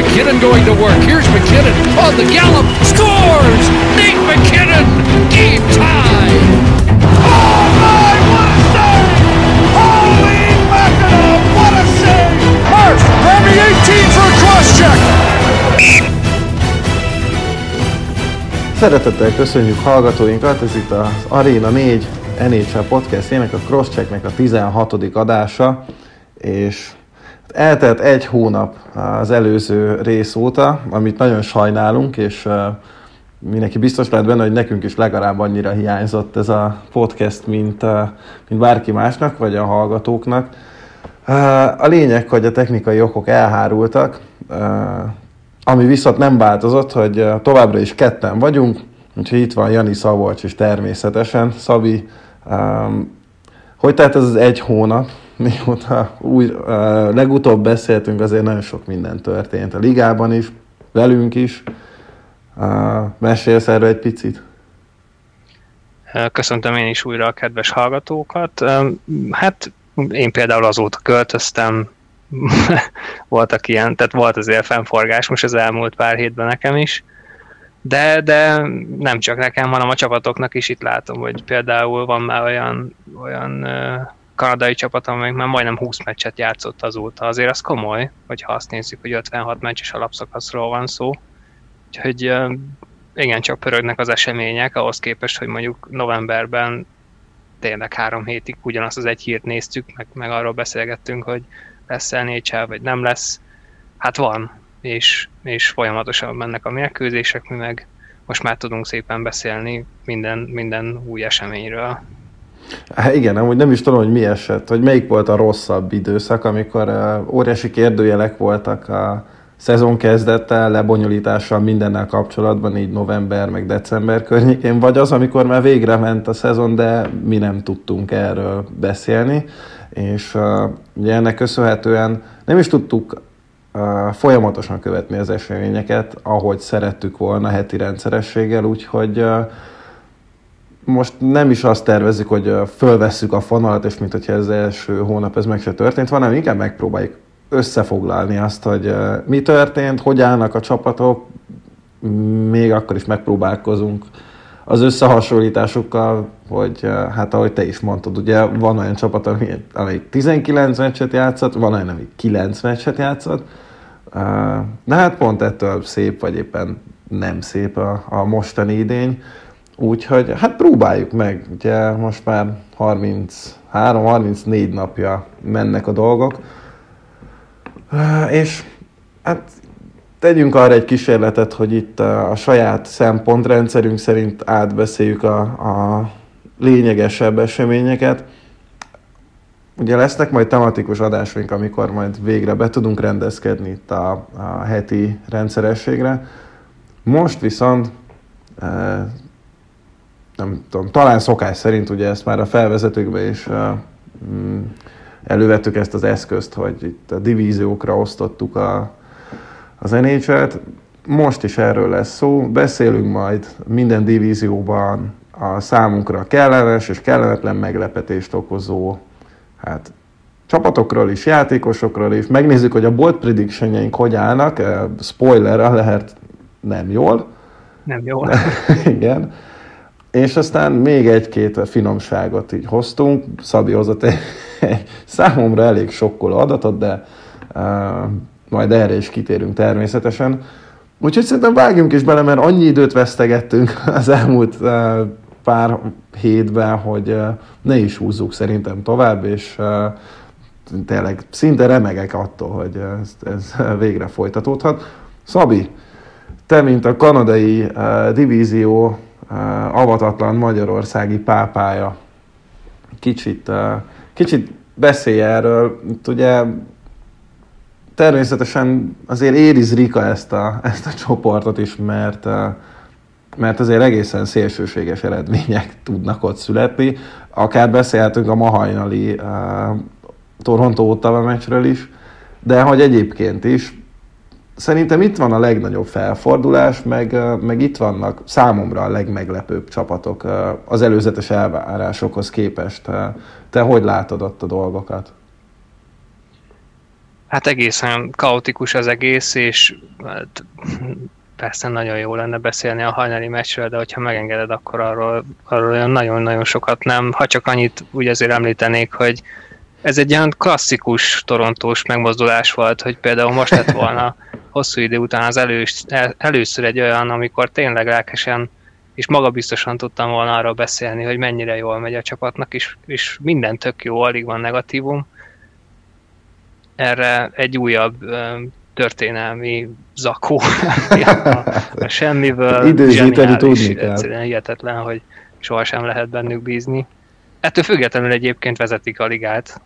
MacKinnon going to work. Here's MacKinnon on the gallop. Scores! Nate MacKinnon! Game tie! Oh my, what a save! Holy Mackinac, what a save! Marsh, grab me 18 for a cross-check! Szeretettel köszönjük hallgatóinkat, ez itt az Arena 4 NHL podcastjének, a Crosschecknek a 16. adása, és eltelt egy hónap az előző rész óta, amit nagyon sajnálunk, és mindenki biztos lehet benne, hogy nekünk is legalább annyira hiányzott ez a podcast, mint bárki másnak, vagy a hallgatóknak. A lényeg, hogy a technikai okok elhárultak, ami viszont nem változott, hogy továbbra is ketten vagyunk, úgyhogy itt van Jani Szabolcs is természetesen. Szabi, hogy telt ez az egy hónap, mióta legutóbb beszéltünk, azért nagyon sok minden történt a ligában is, velünk is. Mesélsz erről egy picit? Köszöntöm én is újra a kedves hallgatókat. Hát én például azóta költöztem, voltak ilyen, tehát volt azért fennforgás most az elmúlt pár hétben nekem is, de nem csak nekem, hanem a csapatoknak is. Itt látom, hogy például van már olyan kanadai csapat, amelyik már majdnem 20 meccset játszott azóta. Azért az komoly, hogyha azt nézzük, hogy 56 meccses alapszakaszról van szó. Úgyhogy igen, csak pörögnek az események, ahhoz képest, hogy mondjuk novemberben tényleg 3 hétig ugyanazt az egy hírt néztük, meg arról beszélgettünk, hogy lesz NHL, vagy nem lesz. Hát van, és folyamatosan mennek a mérkőzések, mi meg most már tudunk szépen beszélni minden új eseményről. Hát igen, amúgy nem is tudom, hogy mi esett, hogy melyik volt a rosszabb időszak, amikor óriási kérdőjelek voltak a szezon kezdettel, lebonyolítással, mindennel kapcsolatban, így november, meg december környékén, vagy az, amikor már végre ment a szezon, de mi nem tudtunk erről beszélni, és ugye ennek köszönhetően nem is tudtuk folyamatosan követni az eseményeket, ahogy szerettük volna heti rendszerességgel, úgyhogy most nem is azt tervezzük, hogy fölvesszük a fonalat, és mint hogyha ez első hónap ez meg se történt, hanem inkább megpróbáljuk összefoglalni azt, hogy mi történt, hogy állnak a csapatok, még akkor is megpróbálkozunk az összehasonlításukkal, hogy hát ahogy te is mondtad, ugye van olyan csapat, amelyik 19 meccset játszott, van olyan, amelyik 9 meccset játszott, de hát pont ettől szép, vagy éppen nem szép a mostani idény, úgyhogy hát próbáljuk meg, ugye most már 33-34 napja mennek a dolgok, és hát tegyünk arra egy kísérletet, hogy itt a saját szempontrendszerünk szerint átbeszéljük a lényegesebb eseményeket. Ugye lesznek majd tematikus adásaink, amikor majd végre be tudunk rendezkedni itt a heti rendszerességre. Most viszont, nem tudom, talán szokás szerint, ugye ezt már a felvezetőkben is elővettük ezt az eszközt, hogy itt a divíziókra osztottuk az NHL-t. Most is erről lesz szó. Beszélünk majd minden divízióban a számunkra kellemes és kellemetlen meglepetést okozó csapatokról is, játékosokról is. Megnézzük, hogy a bold prediction-jeink hogy állnak. Spoilerra lehet, nem jól. Nem jól. Igen. És aztán még egy-két finomságot így hoztunk. Szabi hozott egy számomra elég sokkoló adatot, de majd erre is kitérünk természetesen. Úgyhogy szerintem vágjunk is bele, mert annyi időt vesztegettünk az elmúlt pár hétben, hogy ne is húzzuk szerintem tovább, és tényleg szinte remegek attól, hogy ez végre folytatódhat. Szabi, te, mint a kanadai divízió avatatlan magyarországi pápája, kicsit beszélj erről. Itt ugye természetesen azért Éris Rika ezt a csoportot is, mert azért egészen szélsőséges eredmények tudnak ott születni. Akár beszélhetünk a ma hajnali Toronto-Ottawa meccsről is, de hogy egyébként is. Szerintem itt van a legnagyobb felfordulás, meg itt vannak számomra a legmeglepőbb csapatok az előzetes elvárásokhoz képest. Te hogy látod ott a dolgokat? Hát egészen kaotikus az egész, és hát, persze nagyon jó lenne beszélni a hajnali meccsről, de hogyha megengeded, akkor arról nagyon-nagyon sokat nem. Ha csak annyit úgy azért említenék, hogy ez egy olyan klasszikus torontós megmozdulás volt, hogy például most lett volna hosszú idő után az először egy olyan, amikor tényleg lelkesen és magabiztosan tudtam volna arról beszélni, hogy mennyire jól megy a csapatnak, és minden tök jó, alig van negatívum. Erre egy újabb történelmi zakó a semmiből. Időzíteni tudni kell. Egyszerűen hihetetlen, hogy sohasem lehet bennük bízni. Ettől függetlenül egyébként vezetik a ligát,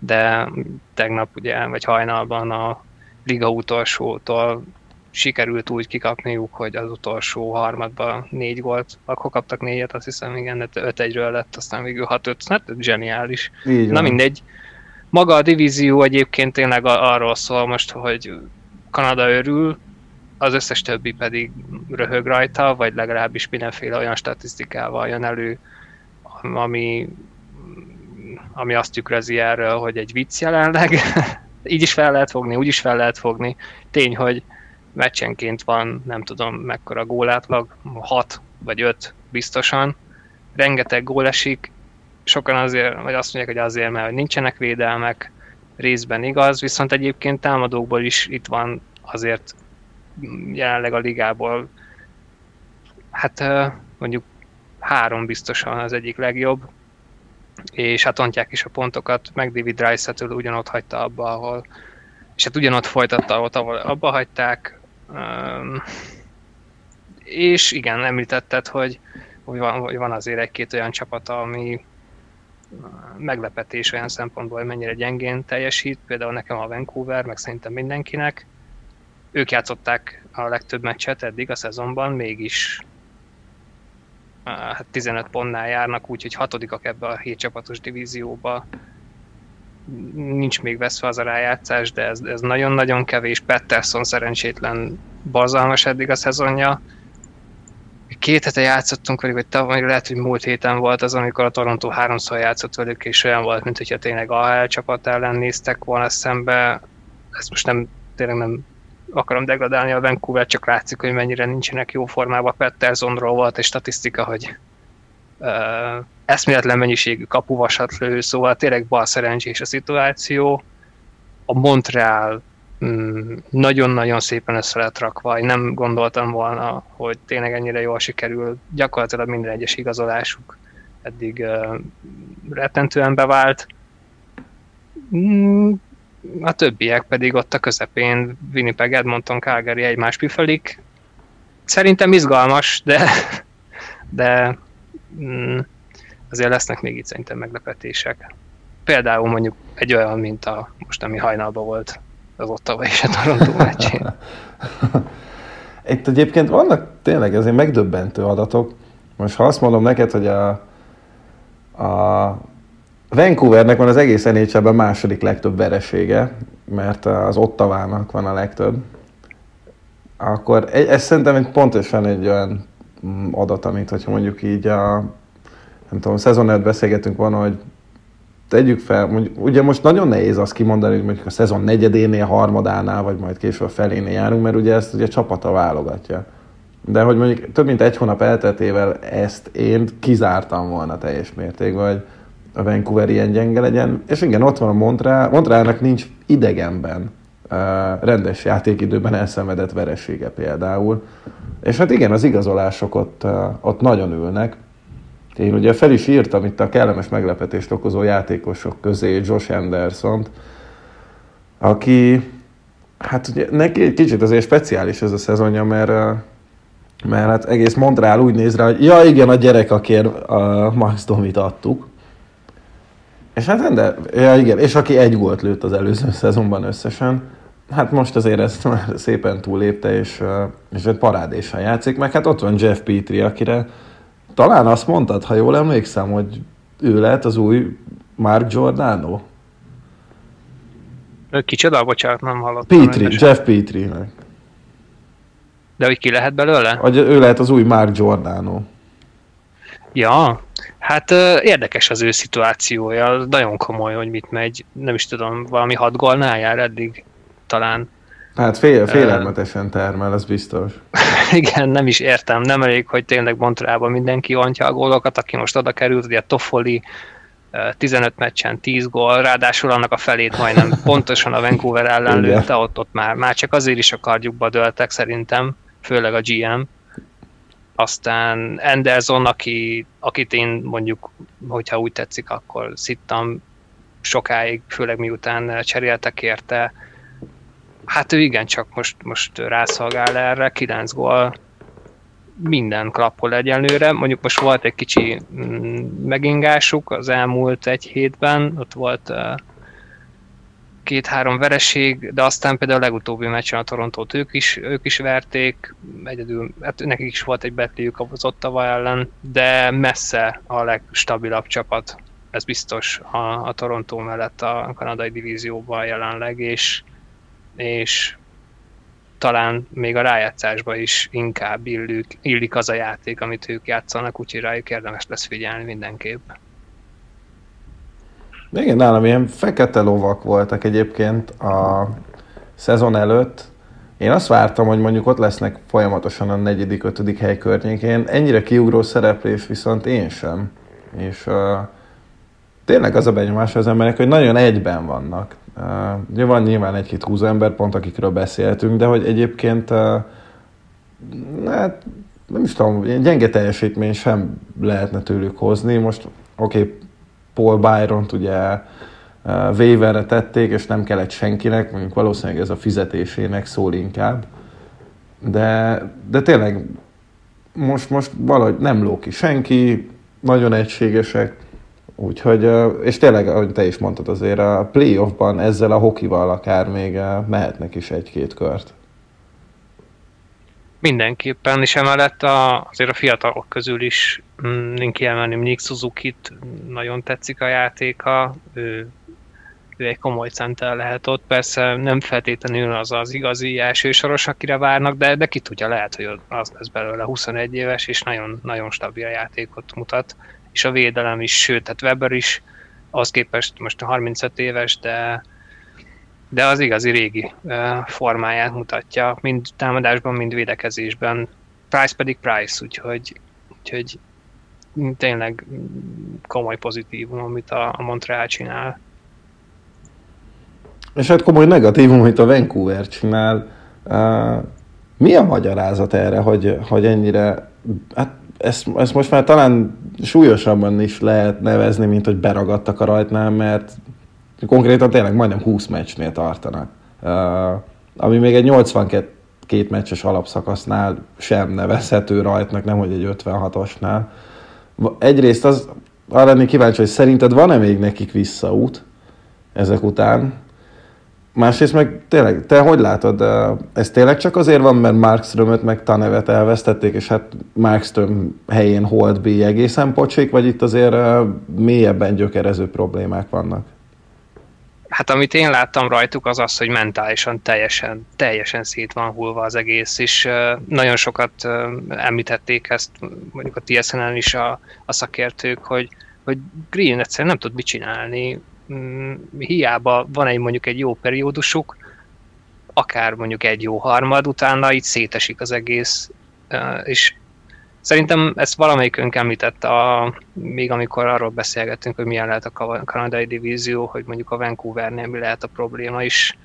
de tegnap ugye, vagy hajnalban a liga utolsótól sikerült úgy kikapniuk, hogy az utolsó harmadban 4 gólt, akkor kaptak 4-et, azt hiszem, igen, 5-1-ről lett, aztán végül 6-5, hát zseniális. Na mindegy. Maga a divízió egyébként tényleg arról szól most, hogy Kanada örül, az összes többi pedig röhög rajta, vagy legalábbis mindenféle olyan statisztikával jön elő, ami azt tükrözi erről, hogy egy vicc jelenleg. Így is fel lehet fogni, úgy is fel lehet fogni. Tény, hogy meccsenként van, nem tudom mekkora gólátlag, 6 vagy 5 biztosan. Rengeteg gól esik, sokan azért, vagy azt mondják, hogy azért, mert nincsenek védelmek, részben igaz, viszont egyébként támadókból is itt van azért jelenleg a ligából, hát mondjuk 3 biztosan az egyik legjobb, és hát ontják is a pontokat, McDavid Rice-től ugyanott hagyta abba, ahol, és hát ugyanott folytatta, ahol abba hagyták, és igen, említetted, hogy van azért egy-két olyan csapata, ami meglepetés olyan szempontból, hogy mennyire gyengén teljesít, például nekem a Vancouver, meg szerintem mindenkinek. Ők játszották a legtöbb meccset eddig a szezonban, mégis 15 pontnál járnak, úgyhogy 6-ak ebbe a 7 csapatos divízióba. Nincs még veszve az a rájátszás, de ez nagyon-nagyon kevés. Pettersson szerencsétlen barzalmas eddig a szezonja. 2 hete játszottunk velük, vagy lehet, hogy múlt héten volt az, amikor a Toronto 3-szor játszott velük, és olyan volt, mint hogyha tényleg AHL csapat ellen néztek volna szembe. Ezt most nem akarom degradálni a Vancouver, csak látszik, hogy mennyire nincsenek jó formában. Petterssonról volt egy statisztika, hogy eszméletlen mennyiségű kapuvasat lő, szóval tényleg bal szerencsés a szituáció. A Montreal nagyon-nagyon szépen össze lett rakva. Én nem gondoltam volna, hogy tényleg ennyire jól sikerül. Gyakorlatilag minden egyes igazolásuk eddig rettentően bevált. A többiek pedig ott a közepén, Winnipeg, Edmonton, Calgary egymás püfölik. Szerintem izgalmas, de azért lesznek még itt szerintem meglepetések. Például mondjuk egy olyan, mint a most, ami hajnalban volt az Ottawa és a Toronto meccsén. Itt egyébként vannak tényleg azért megdöbbentő adatok. Most ha azt mondom neked, hogy a Vancouvernek van az egész NHL-ben második legtöbb veresége, mert az Ottawa-nak van a legtöbb, akkor ez szerintem pontosan egy olyan adat, amit hogyha mondjuk így nem tudom, szezonnál beszélgetünk van, hogy tegyük fel, mondjuk, ugye most nagyon nehéz azt kimondani, hogy mondjuk a szezon negyedénél, harmadánál, vagy majd később felénél járunk, mert ugye ezt ugye a csapata válogatja. De hogy mondjuk több mint egy hónap elteltével ezt én kizártam volna teljes mértékben, hogy a Vancouver ilyen gyenge legyen. És igen, ott van a Montreal. Montrealnak nincs idegenben rendes játékidőben elszenvedett veresége például. És hát igen, az igazolások ott nagyon ülnek. Én ugye fel is írtam itt a kellemes meglepetést okozó játékosok közé Josh Andersont, aki, hát ugye neki egy kicsit azért speciális ez a szezonja, mert hát egész Montreal úgy néz rá, hogy ja igen, a gyerek, akért a Max Domit adtuk. És hát ja, igen, és aki 1 gólt lőtt az előző szezonban összesen, hát most azért ezt már szépen túlépte, és parádésen játszik, meg hát ott van Jeff Petry, akire talán azt mondtad, ha jól emlékszem, hogy ő lehet az új Mark Giordano. Kicsoda? Bocsánat, nem hallottam. Jeff Petrynek. De hogy ki lehet belőle? Ő lehet az új Mark Giordano. Ja, Hát érdekes az ő szituációja, nagyon komoly, hogy mit megy, nem is tudom, valami 6 gólnál jár eddig talán. Hát félelmetesen termel, az biztos. Igen, nem is értem, nem elég, hogy tényleg Montrealban mindenki ontja a gólokat, aki most oda került, ugye Toffoli 15 meccsen 10 gól, ráadásul annak a felét majdnem pontosan a Vancouver ellen lőtte, ott már csak azért is a kardjukba döltek szerintem, főleg a GM. Aztán Anderson, akit én mondjuk, hogyha úgy tetszik, akkor szittam sokáig, főleg miután cseréltek érte. Hát ő igencsak most rászolgál erre, 9 gól, minden klappol egyenlőre. Mondjuk most volt egy kicsi megingásuk az elmúlt egy hétben, ott volt 2-3 vereség, de aztán például a legutóbbi meccsen a Torontót ők is verték, egyedül, hát nekik is volt egy betléjük az Ottawa ellen, de messze a legstabilabb csapat, ez biztos a Torontó mellett a kanadai divízióban jelenleg, és talán még a rájátszásba is inkább illik az a játék, amit ők játszanak, úgyhogy rájuk érdemes lesz figyelni mindenképp. Igen, nálam ilyen fekete lovak voltak egyébként a szezon előtt. Én azt vártam, hogy mondjuk ott lesznek folyamatosan a 4.-5. hely környékén. Ennyire kiugró szereplés viszont én sem. És tényleg az a benyomás az emberek, hogy nagyon egyben vannak. Van nyilván egy-két húzó ember, pont akikről beszéltünk, de hogy egyébként hát, nem is tudom, gyenge teljesítmény sem lehetne tőlük hozni. Most oké, Paul Byront ugye waiverre tették, és nem kellett senkinek, mondjuk valószínűleg ez a fizetésének szól inkább. De tényleg most valahogy nem ló ki senki, nagyon egységesek, úgyhogy, és tényleg, ahogy te is mondtad azért, a playoffban ezzel a hokival akár még mehetnek is egy-két kört. Mindenképpen, és emellett azért a fiatalok közül is én kiemelném Nick Suzukit, nagyon tetszik a játéka, ő egy komoly center lehet ott, persze nem feltétlenül az az igazi elsősoros, akire várnak, de ki tudja, lehet, hogy az lesz belőle, 21 éves, és nagyon, nagyon stabil játékot mutat, és a védelem is, sőt, tehát Weber is, az képest most 35 éves, de az igazi régi formáját mutatja, mind támadásban, mind védekezésben. Price pedig Price, úgyhogy tényleg komoly pozitívum, amit a Montreal csinál. És hát komoly negatívum, amit a Vancouver csinál. Mi a magyarázat erre, hogy ennyire... Hát ezt most már talán súlyosabban is lehet nevezni, mint hogy beragadtak a rajtnál, mert konkrétan tényleg majdnem 20 meccsnél tartanak. Ami még egy 82 meccses alapszakasznál sem nevezhető rajtnak, nemhogy egy 56-osnál. Egyrészt arra lennék kíváncsi, hogy szerinted van-e még nekik visszaút ezek után? Másrészt meg tényleg, te hogy látod, ez tényleg csak azért van, mert Markströmöt meg Tanevet elvesztették, és hát Markström helyén Holtby egészen pocsék, vagy itt azért mélyebben gyökerező problémák vannak? Hát amit én láttam rajtuk, az az, hogy mentálisan teljesen szét van hullva az egész, és nagyon sokat említették ezt, mondjuk a TSN-en is a szakértők, hogy Green egyszerűen nem tud mit csinálni, hiába van mondjuk egy jó periódusuk, akár mondjuk egy jó harmad, utána így szétesik az egész, és szerintem ezt valamelyikünk említett, még amikor arról beszélgettünk, hogy milyen lehet a kanadai divízió, hogy mondjuk a Vancouvernél mi lehet a probléma is,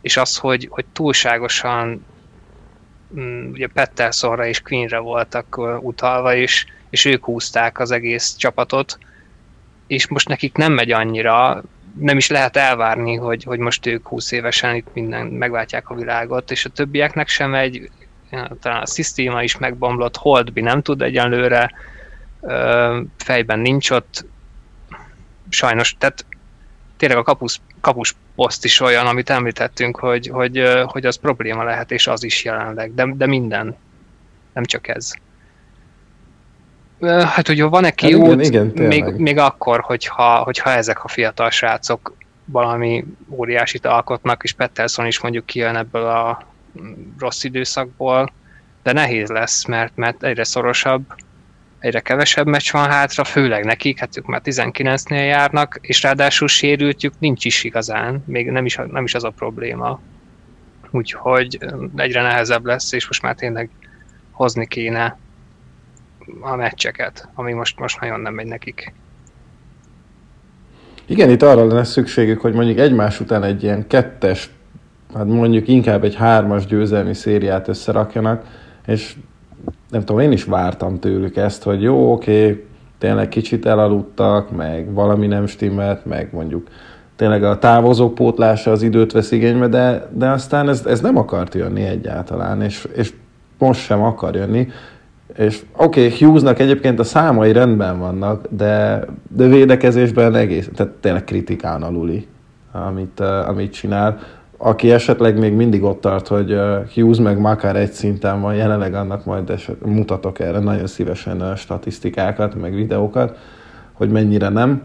és az, hogy túlságosan ugye Petterssonra és Queenre voltak utalva, és ők húzták az egész csapatot, és most nekik nem megy annyira, nem is lehet elvárni, hogy most ők 20 évesen itt minden megváltják a világot, és a többieknek sem megy, talán a szisztéma is megbomlott, Holtby nem tud egyenlőre, fejben nincs ott, sajnos, tehát tényleg a kapus poszt is olyan, amit említettünk, hogy az probléma lehet, és az is jelenleg, de minden, nem csak ez. Hát, hogyha van-e kiút, még akkor, hogyha ezek a fiatal srácok valami óriásit alkotnak, és Pettersson is mondjuk kijön ebből a rossz időszakból, de nehéz lesz, mert egyre szorosabb, egyre kevesebb meccs van hátra, főleg nekik, hát ők már 19-nél járnak, és ráadásul sérültjük nincs is igazán, még nem is az a probléma. Úgyhogy egyre nehezebb lesz, és most már tényleg hozni kéne a meccseket, ami most nagyon nem megy nekik. Igen, itt arra lenne szükségük, hogy mondjuk egymás után egy ilyen kettes, hát mondjuk inkább egy 3-as győzelmi szériát összerakjanak, és nem tudom, én is vártam tőlük ezt, hogy jó, oké, tényleg kicsit elaludtak, meg valami nem stimmelt, meg mondjuk tényleg a távozó pótlása az időt vesz igénybe, de aztán ez nem akart jönni egyáltalán, és most sem akar jönni. És oké, Hughesnak egyébként a számai rendben vannak, de védekezésben egész, tehát tényleg kritikán aluli, amit csinál. Aki esetleg még mindig ott tart, hogy Hughes meg Makar egy szinten van jelenleg, annak majd mutatok erre nagyon szívesen statisztikákat, meg videókat, hogy mennyire nem.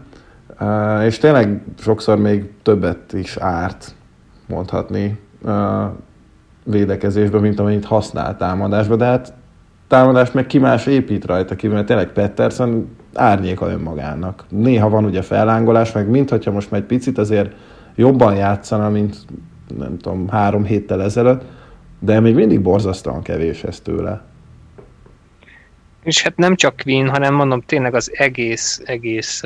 És tényleg sokszor még többet is árt mondhatni védekezésben, mint amennyit használt támadásban, de hát támadást meg ki más épít rajta ki, mert tényleg Pettersson árnyéka önmagának. Néha van ugye fellángolás, meg mintha most már egy picit azért jobban játszana, mint nem tudom, 3 héttel ezelőtt, de még mindig borzasztóan kevés ez tőle. És hát nem csak Quinn, hanem mondom tényleg az egész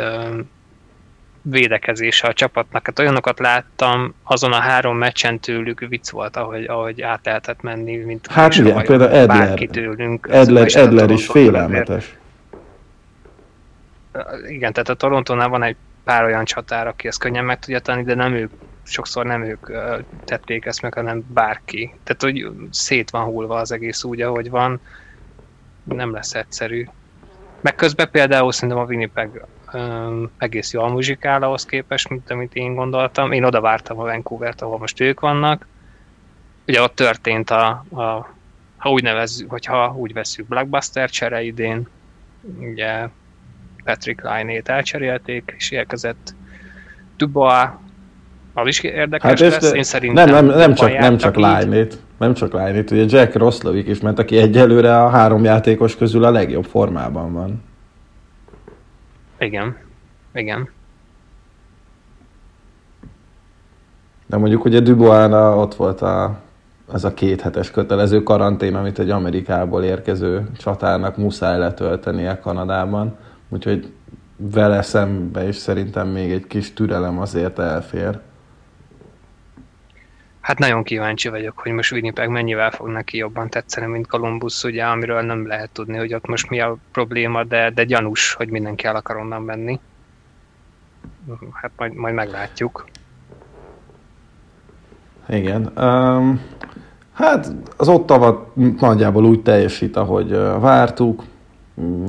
védekezése a csapatnak. Hát olyanokat láttam azon a 3 meccsen tőlük, vicc volt, ahogy át lehetett menni, mint hát ugye, például Edler is félelmetes. Igen, tehát a Torontónál van egy pár olyan csatár, aki ezt könnyen meg tudja tenni, de nem ők, sokszor nem ők tették ezt meg, hanem bárki. Tehát, hogy szét van hullva az egész úgy, ahogy van, nem lesz egyszerű. Meg közben például szerintem a Winnipeg egész jól muzsikál ahhoz képest, mint amit én gondoltam. Én oda vártam a Vancouvert, ahol most ők vannak. Ugye ott történt ha úgy veszük, Blockbuster csere idén, ugye Patrick Laine-t elcserélték, és érkezett Dubois, az is érdekes hát lesz, én szerintem. Nem csak Laine-t, ugye Jack Roslovic is ment, aki egyelőre a 3 játékos közül a legjobb formában van. Igen. De mondjuk ugye Dubois-ra ott volt az a 2 hetes kötelező karantén, amit egy Amerikából érkező csatárnak muszáj letöltenie Kanadában. Úgyhogy vele szembe is szerintem még egy kis türelem azért elfér. Hát nagyon kíváncsi vagyok, hogy most Winnipeg mennyivel fog neki jobban tetszeni, mint Columbus, ugye, amiről nem lehet tudni, hogy ott most mi a probléma, de gyanús, hogy mindenki el akar onnan menni. Hát majd meglátjuk. Igen. Hát az Ottawa nagyjából úgy teljesít, ahogy vártuk.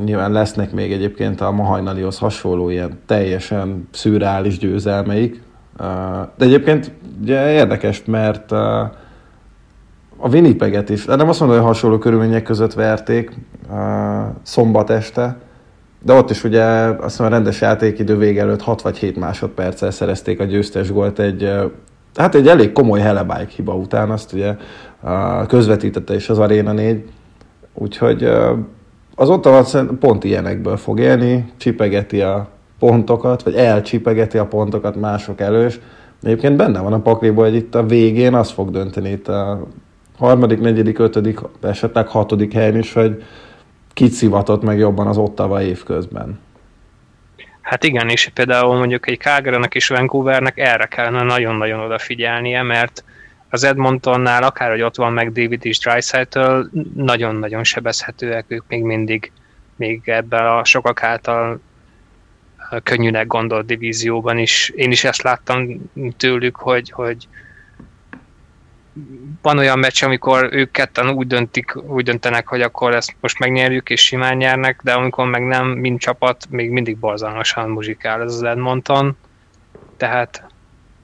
Nyilván lesznek még egyébként a ma hajnalihoz hasonló ilyen teljesen szürreális győzelmeik. De egyébként ugye érdekes, mert a Winnipeget is, nem azt mondom, hogy hasonló körülmények között verték szombat este, de ott is ugye azt mondom, a rendes játékidő vége előtt 6 vagy 7 másodperccel szerezték a győztes gólt egy elég komoly helebájk hiba után, azt ugye közvetítette is az Arena 4, úgyhogy az Ottawa pont ilyenekből fog élni, csipegeti a pontokat, vagy elcsipegeti a pontokat mások elős. Egyébként benne van a pakliból, hogy itt a végén az fog dönteni itt a 3., 4., 5., esetleg 6. helyen is, hogy kit szivatott meg jobban az Ottawa évközben. Hát igen, és például mondjuk egy Calgarynek és Vancouvernek erre kellene nagyon-nagyon odafigyelnie, mert az Edmontonnál, akárhogy ott van McDavid és Draisaitl, nagyon-nagyon sebezhetőek ők még mindig, még ebben a sokak által könnyűnek gondolt divízióban is. Én is ezt láttam tőlük, hogy van olyan meccs, amikor ők ketten úgy döntenek, hogy akkor ezt most megnyerjük és simán nyernek, de amikor meg nem, mint csapat, még mindig borzalmasan muzsikál ez az Edmonton. Tehát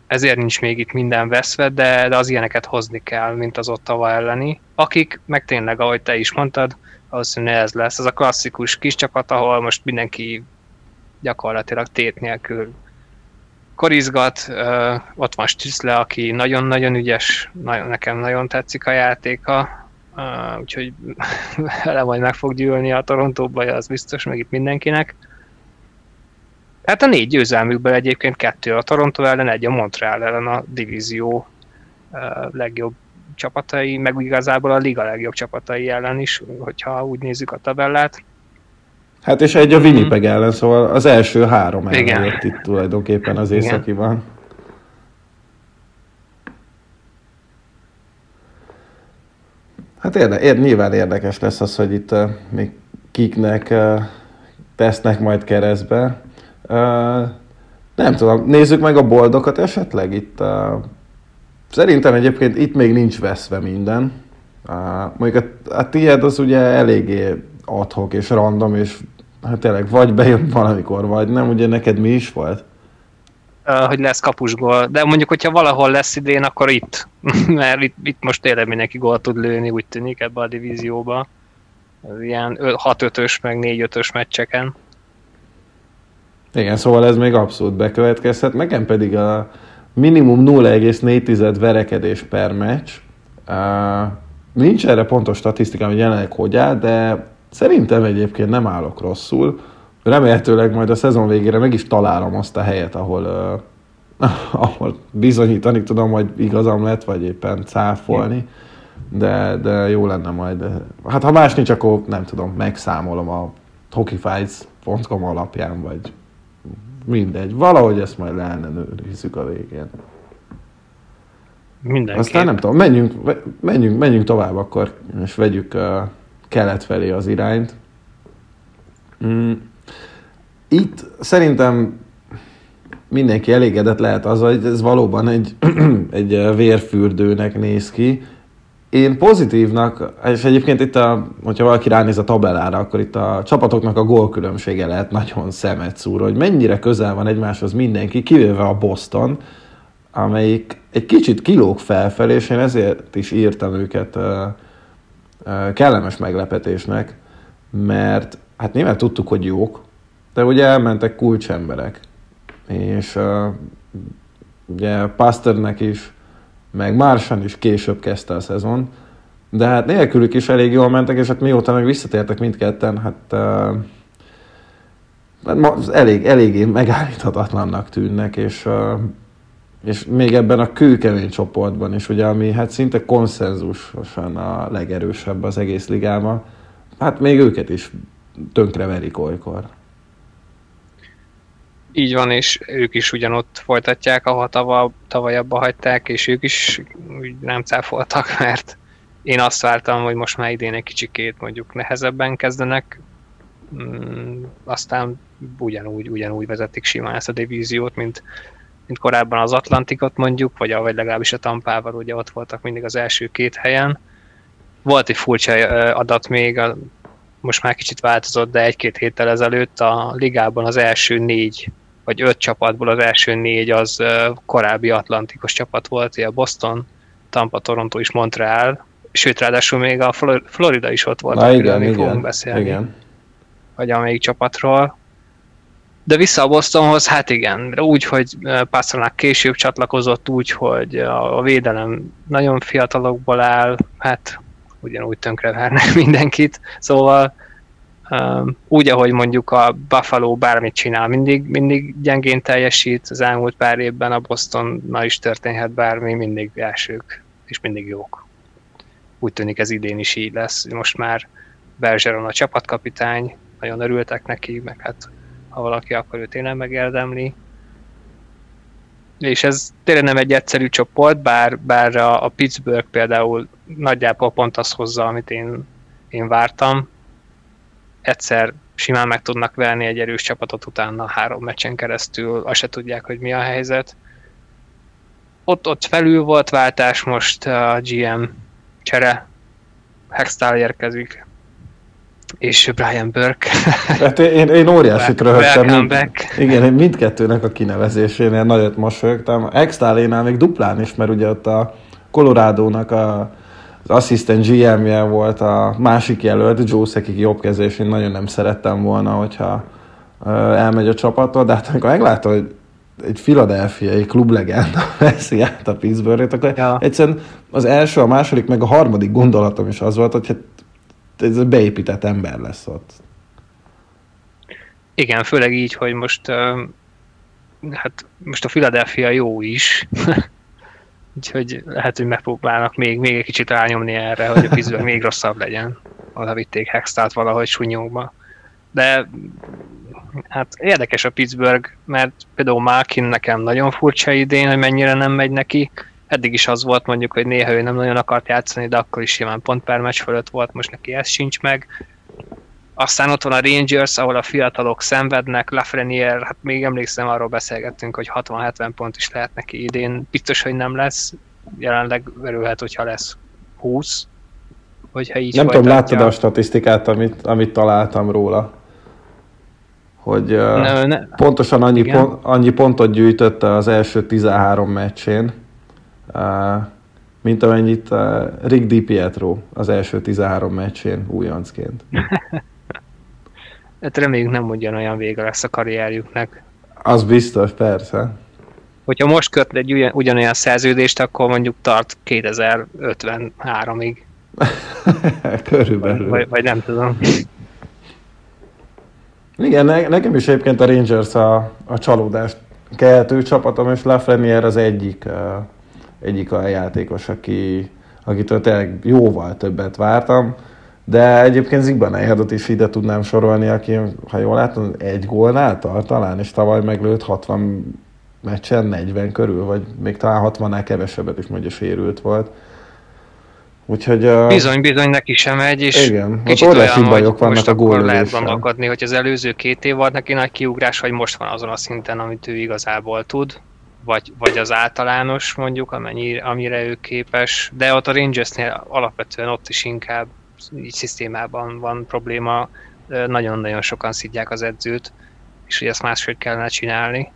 ezért nincs még itt minden veszve, de az ilyeneket hozni kell, mint az Ottawa elleni. Akik, meg tényleg, ahogy te is mondtad, valószínűleg ez lesz. Ez a klasszikus kis csapat, ahol most mindenki gyakorlatilag tét nélkül korizgat. Ott van Stützle, aki nagyon-nagyon ügyes, nekem nagyon tetszik a játéka. úgyhogy vele majd meg fog gyűlni a Toronto baja, az biztos, meg itt mindenkinek. Hát a 4 győzelmükből egyébként 2 a Toronto ellen, 1 a Montreal ellen a divízió legjobb csapatai, meg igazából a liga legjobb csapatai ellen is, hogyha úgy nézzük a tabellát. Hát és 1 a Winnipeg ellen, szóval az első 3 ellen jött itt tulajdonképpen az északiban. Igen. Hát nyilván érdekes lesz az, hogy itt még kiknek tesznek majd keresztbe. Nem tudom, nézzük meg a boldokat esetleg itt. Szerintem egyébként itt még nincs veszve minden. Mondjuk a tiéd az ugye eléggé ad-hoc és random, és hát tényleg vagy bejön valamikor, vagy nem. Ugye neked mi is volt? Hogy lesz kapusgól. De mondjuk, hogyha valahol lesz idén, akkor itt. Mert itt most tényleg mindenki gólt tud lőni, úgy tűnik ebbe a divízióba. Ilyen 6-5-ös, meg 4-5-ös meccseken. Igen, szóval ez még abszolút bekövetkezhet. Nekem pedig a minimum 0,4 verekedés per meccs. Nincs erre pontos statisztikám, hogy jelenleg hogy áll, de szerintem egyébként nem állok rosszul. Remélhetőleg majd a szezon végére meg is találom azt a helyet, ahol bizonyítani tudom, hogy igazam lett, vagy éppen cáfolni, de jó lenne majd. Hát ha más nincs, akkor nem tudom, megszámolom a hockeyfights.com alapján, vagy mindegy. Valahogy ezt majd leellenőrizzük a végén. Mindenképp. Aztán nem tudom, menjünk tovább akkor, és vegyük kelet felé az irányt. Itt szerintem mindenki elégedett lehet az, hogy ez valóban egy vérfürdőnek néz ki. Én pozitívnak, és egyébként itt, hogyha valaki ránéz a tabellára, akkor itt a csapatoknak a gólkülönbsége lehet nagyon szemet szúr, hogy mennyire közel van egymáshoz mindenki, kivéve a Boston, amelyik egy kicsit kilóg felfelé, és én ezért is írtam őket kellemes meglepetésnek, mert hát nyilván tudtuk, hogy jók, de ugye elmentek kulcsemberek, és ugye Pasternak is, meg Marchand is később kezdte a szezon, de hát nélkülük is elég jól mentek, és hát mióta meg visszatértek mindketten, eléggé megállíthatatlannak tűnnek, és még ebben a kőkemény csoportban is, ugye, ami hát szinte konszenzusosan a legerősebb az egész ligában, hát még őket is tönkreverik olykor. Így van, és ők is ugyanott folytatják, ahol tavaly abba hagyták, és ők is nem cáfoltak, mert én azt vártam, hogy most már idén egy kicsikét mondjuk nehezebben kezdenek, aztán ugyanúgy vezetik simán ezt a divíziót, mint korábban az Atlantikot mondjuk, vagy legalábbis a Tampával, ugye ott voltak mindig az első 2 helyen. Volt egy furcsa adat még, most már kicsit változott, de 1-2 héttel ezelőtt a ligában az első 4 vagy 5 csapatból az első 4 az korábbi atlantikus csapat volt, a Boston, Tampa, Toronto és Montreal, sőt ráadásul még a Florida is ott volt, amiről fogunk beszélni, igen. Vagy amelyik csapatról. De vissza a Bostonhoz, hát igen, úgy, hogy Pasternak később csatlakozott, úgy, hogy a védelem nagyon fiatalokból áll, hát ugyanúgy tönkrevernek mindenkit, szóval úgy, ahogy mondjuk a Buffalo bármit csinál, mindig gyengén teljesít, az elmúlt pár évben a Bostonnal is történhet bármi, mindig elsők, és mindig jók. Úgy tűnik ez idén is így lesz, most már Bergeron a csapatkapitány, nagyon örültek neki, meg hát ha valaki, akkor ő tényleg megérdemli. És ez tényleg nem egy egyszerű csoport, bár a Pittsburgh például nagyjából pont azt hozza, amit én vártam. Egyszer simán meg tudnak verni egy erős csapatot, utána 3 meccsen keresztül azt se tudják, hogy mi a helyzet. Ott felül volt váltás, most a GM csere, Hextall érkezik, és Brian Burke. Hát én óriásit röhögtem. Igen, én mindkettőnek a kinevezésénél nagyot mosolyogtam. Hextallénál még duplán is, mert ugye ott a Colorado-nak az asszisztent GM-je volt a másik jelölt, Joe Sakic jobbkezés, én nagyon nem szerettem volna, hogyha elmegy a csapattól, de hát amikor megláttam, hogy egy philadelphiai klublegenda veszi át a Pittsburgh-t, akkor ja. Egyszerűen az első, a második, meg a harmadik gondolatom is az volt, hogy hát ez beépített ember lesz ott. Igen, főleg így, hogy most hát most a Philadelphia jó is, úgyhogy lehet, hogy megpróbálnak még egy kicsit rányomni erre, hogy a Pittsburgh még rosszabb legyen. Oda vitték Hextallt valahogy sunyóba. De hát érdekes a Pittsburgh, mert például Malkin nekem nagyon furcsa idén, hogy mennyire nem megy neki. Eddig is az volt mondjuk, hogy néha ő nem nagyon akart játszani, de akkor is simán pont per meccs fölött volt, most neki ez sincs meg. Aztán ott van a Rangers, ahol a fiatalok szenvednek, Lafrenière, hát még emlékszem, arról beszélgettünk, hogy 60-70 pont is lehet neki idén. Biztos, hogy nem lesz, jelenleg örülhet, hogyha lesz 20. Hogyha így nem tudom, láttad a statisztikát, amit találtam róla, hogy pontosan annyi pontot gyűjtött az első 13 meccsén, mint amennyit Rick DiPietro az első 13 meccsén újoncként. Hát reméljük nem ugyanolyan vége lesz a karrierjüknek. Az biztos, persze. Hogyha most köt egy ugyanolyan szerződést, akkor mondjuk tart 2053-ig. Körülbelül. Vagy nem tudom. Igen, nekem is egyébként a Rangers a csalódást keltő csapatom, és Lafrenière az egyik a játékos, akitől tényleg jóval többet vártam, de egyébként Zibban elhadott is ide tudnám sorolni, aki, ha jól látom, egy gólnál tart talán, és tavaly meglőtt 60 meccsen 40 körül, vagy még talán 60-nál kevesebbet is, mondja, sérült volt. Úgyhogy bizony, neki sem megy, és igen, kicsit olyan, hogy most akkor lehet gondolkodni, hogy az előző 2 év volt neki nagy kiugrás, vagy most van azon a szinten, amit ő igazából tud, vagy az általános mondjuk, amire ő képes, de ott a Rangersnél alapvetően ott is inkább így szisztémában van probléma, nagyon-nagyon sokan szidják az edzőt, és hogy ezt máshogy kellene csinálni.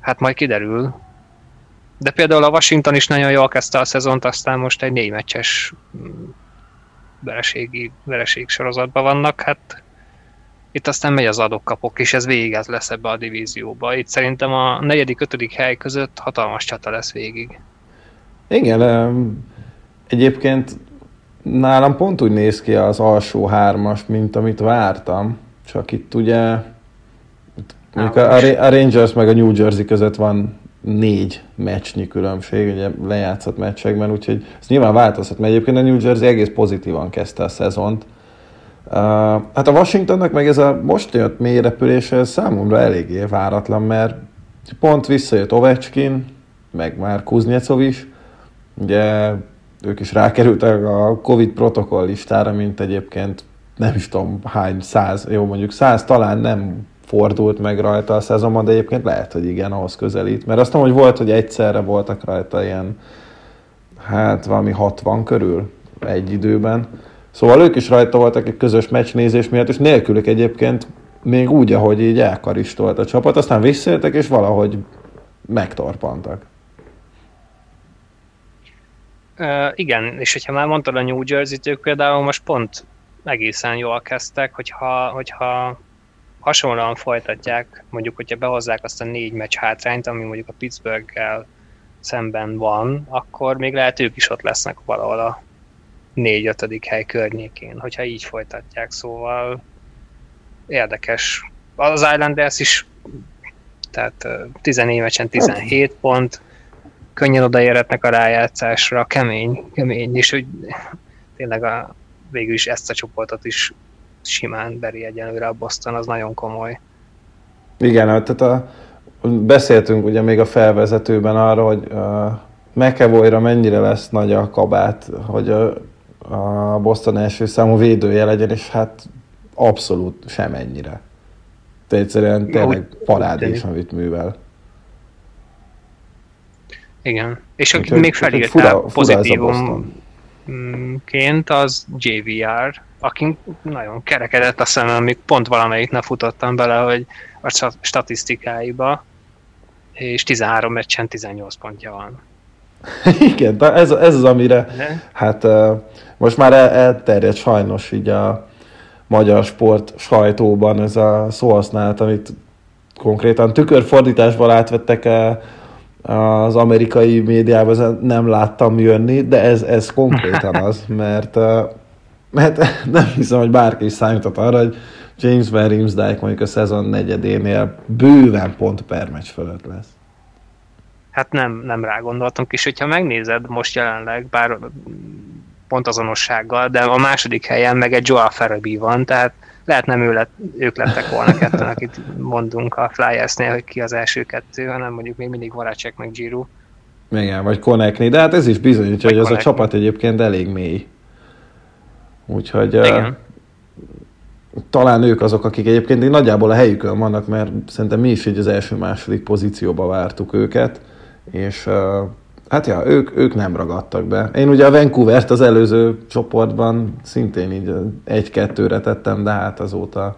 Hát majd kiderül. De például a Washington is nagyon jól kezdte a szezont, aztán most egy 4 meccses vereség sorozatban vannak. Hát itt aztán megy az adok-kapok, és ez végig ez lesz ebbe a divízióba. Itt szerintem a 4.-5. hely között hatalmas csata lesz végig. Igen, egyébként nálam pont úgy néz ki az alsó 3-as, mint amit vártam. Csak itt ugye a Rangers meg a New Jersey között van 4 meccsnyi különbség, ugye lejátszott meccsekben, úgyhogy ez nyilván változhat, mert egyébként a New Jersey egész pozitívan kezdte a szezont. Hát a Washingtonnak meg ez a most jött mély repülése számomra eléggé váratlan, mert pont visszajött Ovecskin, meg már Kuznyecov is, ugye ők is rákerültek a Covid protokoll listára, mint egyébként nem is tudom hány száz, jó mondjuk 100 talán nem fordult meg rajta a szezonban, de egyébként lehet, hogy igen, ahhoz közelít. Mert azt mondom, hogy volt, hogy egyszerre voltak rajta ilyen, hát valami 60 körül egy időben. Szóval ők is rajta voltak egy közös meccsnézés miatt, és nélkülük egyébként még úgy, ahogy így elkaristolt a csapat, aztán visszajöttek, és valahogy megtorpantak. Igen, és hogyha már mondtad a New Jersey-t, ők például most pont egészen jól kezdtek, hogyha hasonlóan folytatják, mondjuk, hogyha behozzák azt a 4 meccs hátrányt, ami mondjuk a Pittsburgh-kel szemben van, akkor még lehet ők is ott lesznek valahol a 4.-5. hely környékén, hogyha így folytatják, szóval érdekes. Az Islanders is, tehát 14 meccsen 17 pont, könnyen odaérhetnek a rájátszásra, kemény, és hogy tényleg végül is ezt a csoportot is simán beri egyenlőre a Boston, az nagyon komoly. Igen, tehát beszéltünk ugye még a felvezetőben arra, hogy McAvoyra mennyire lesz nagy a kabát, hogy a Boston első számú védője legyen, és hát abszolút sem ennyire. Tehát egyszerűen tényleg parádés, amit művel. Igen, és akit még felírtál pozitívumként, az JVR, aki nagyon kerekedett a szemem, még pont valamelyik nap futottam bele, hogy a statisztikáiba, és 13 meccsen 18 pontja van. Igen, de ez az, amire hát most már elterjedt sajnos így a magyar sport sajtóban ez a szóhasználat, amit konkrétan tükörfordításban átvettek az amerikai médiában, nem láttam jönni, de ez konkrétan az, mert nem hiszem, hogy bárki is számított arra, hogy James Van Riemsdyk mondjuk a szezon negyedénél bőven pont per meccs fölött lesz. Hát nem rá gondoltunk, és hogyha megnézed most jelenleg, bár pont azonossággal, de a második helyen meg egy Joel Farabee van, tehát lehet nem ők lettek volna ketten, akit mondunk a Flyersnél, hogy ki az első kettő, hanem mondjuk még mindig Voracek meg Giroux. Igen, vagy Konechny, de hát ez is bizonyítja, hogy Konechny. Az a csapat egyébként elég mély. Úgyhogy talán ők azok, akik egyébként nagyjából a helyükön vannak, mert szerintem mi is így az első-második pozícióba vártuk őket, és ők nem ragadtak be. Én ugye a Vancouvert az előző csoportban szintén így 1-2-re tettem, de hát azóta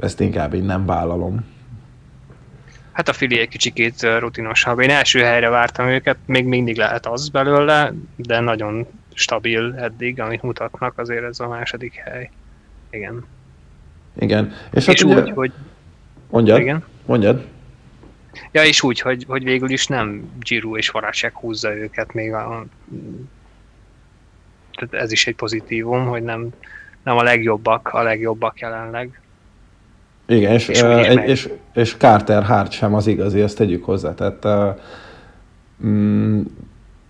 ezt inkább így nem vállalom. Hát a Fili egy kicsikét rutinosabb. Én első helyre vártam őket, még mindig lehet az belőle, de nagyon stabil eddig, amit mutatnak, azért ez a második hely. Igen. És hát úgy, hogy... Mondjad. Ja, és úgy, hogy végül is nem Giroux és Voracek húzza őket még a... Tehát ez is egy pozitívum, hogy nem a legjobbak jelenleg. Igen, és Carter Hart sem az igazi, azt tegyük hozzá. Tehát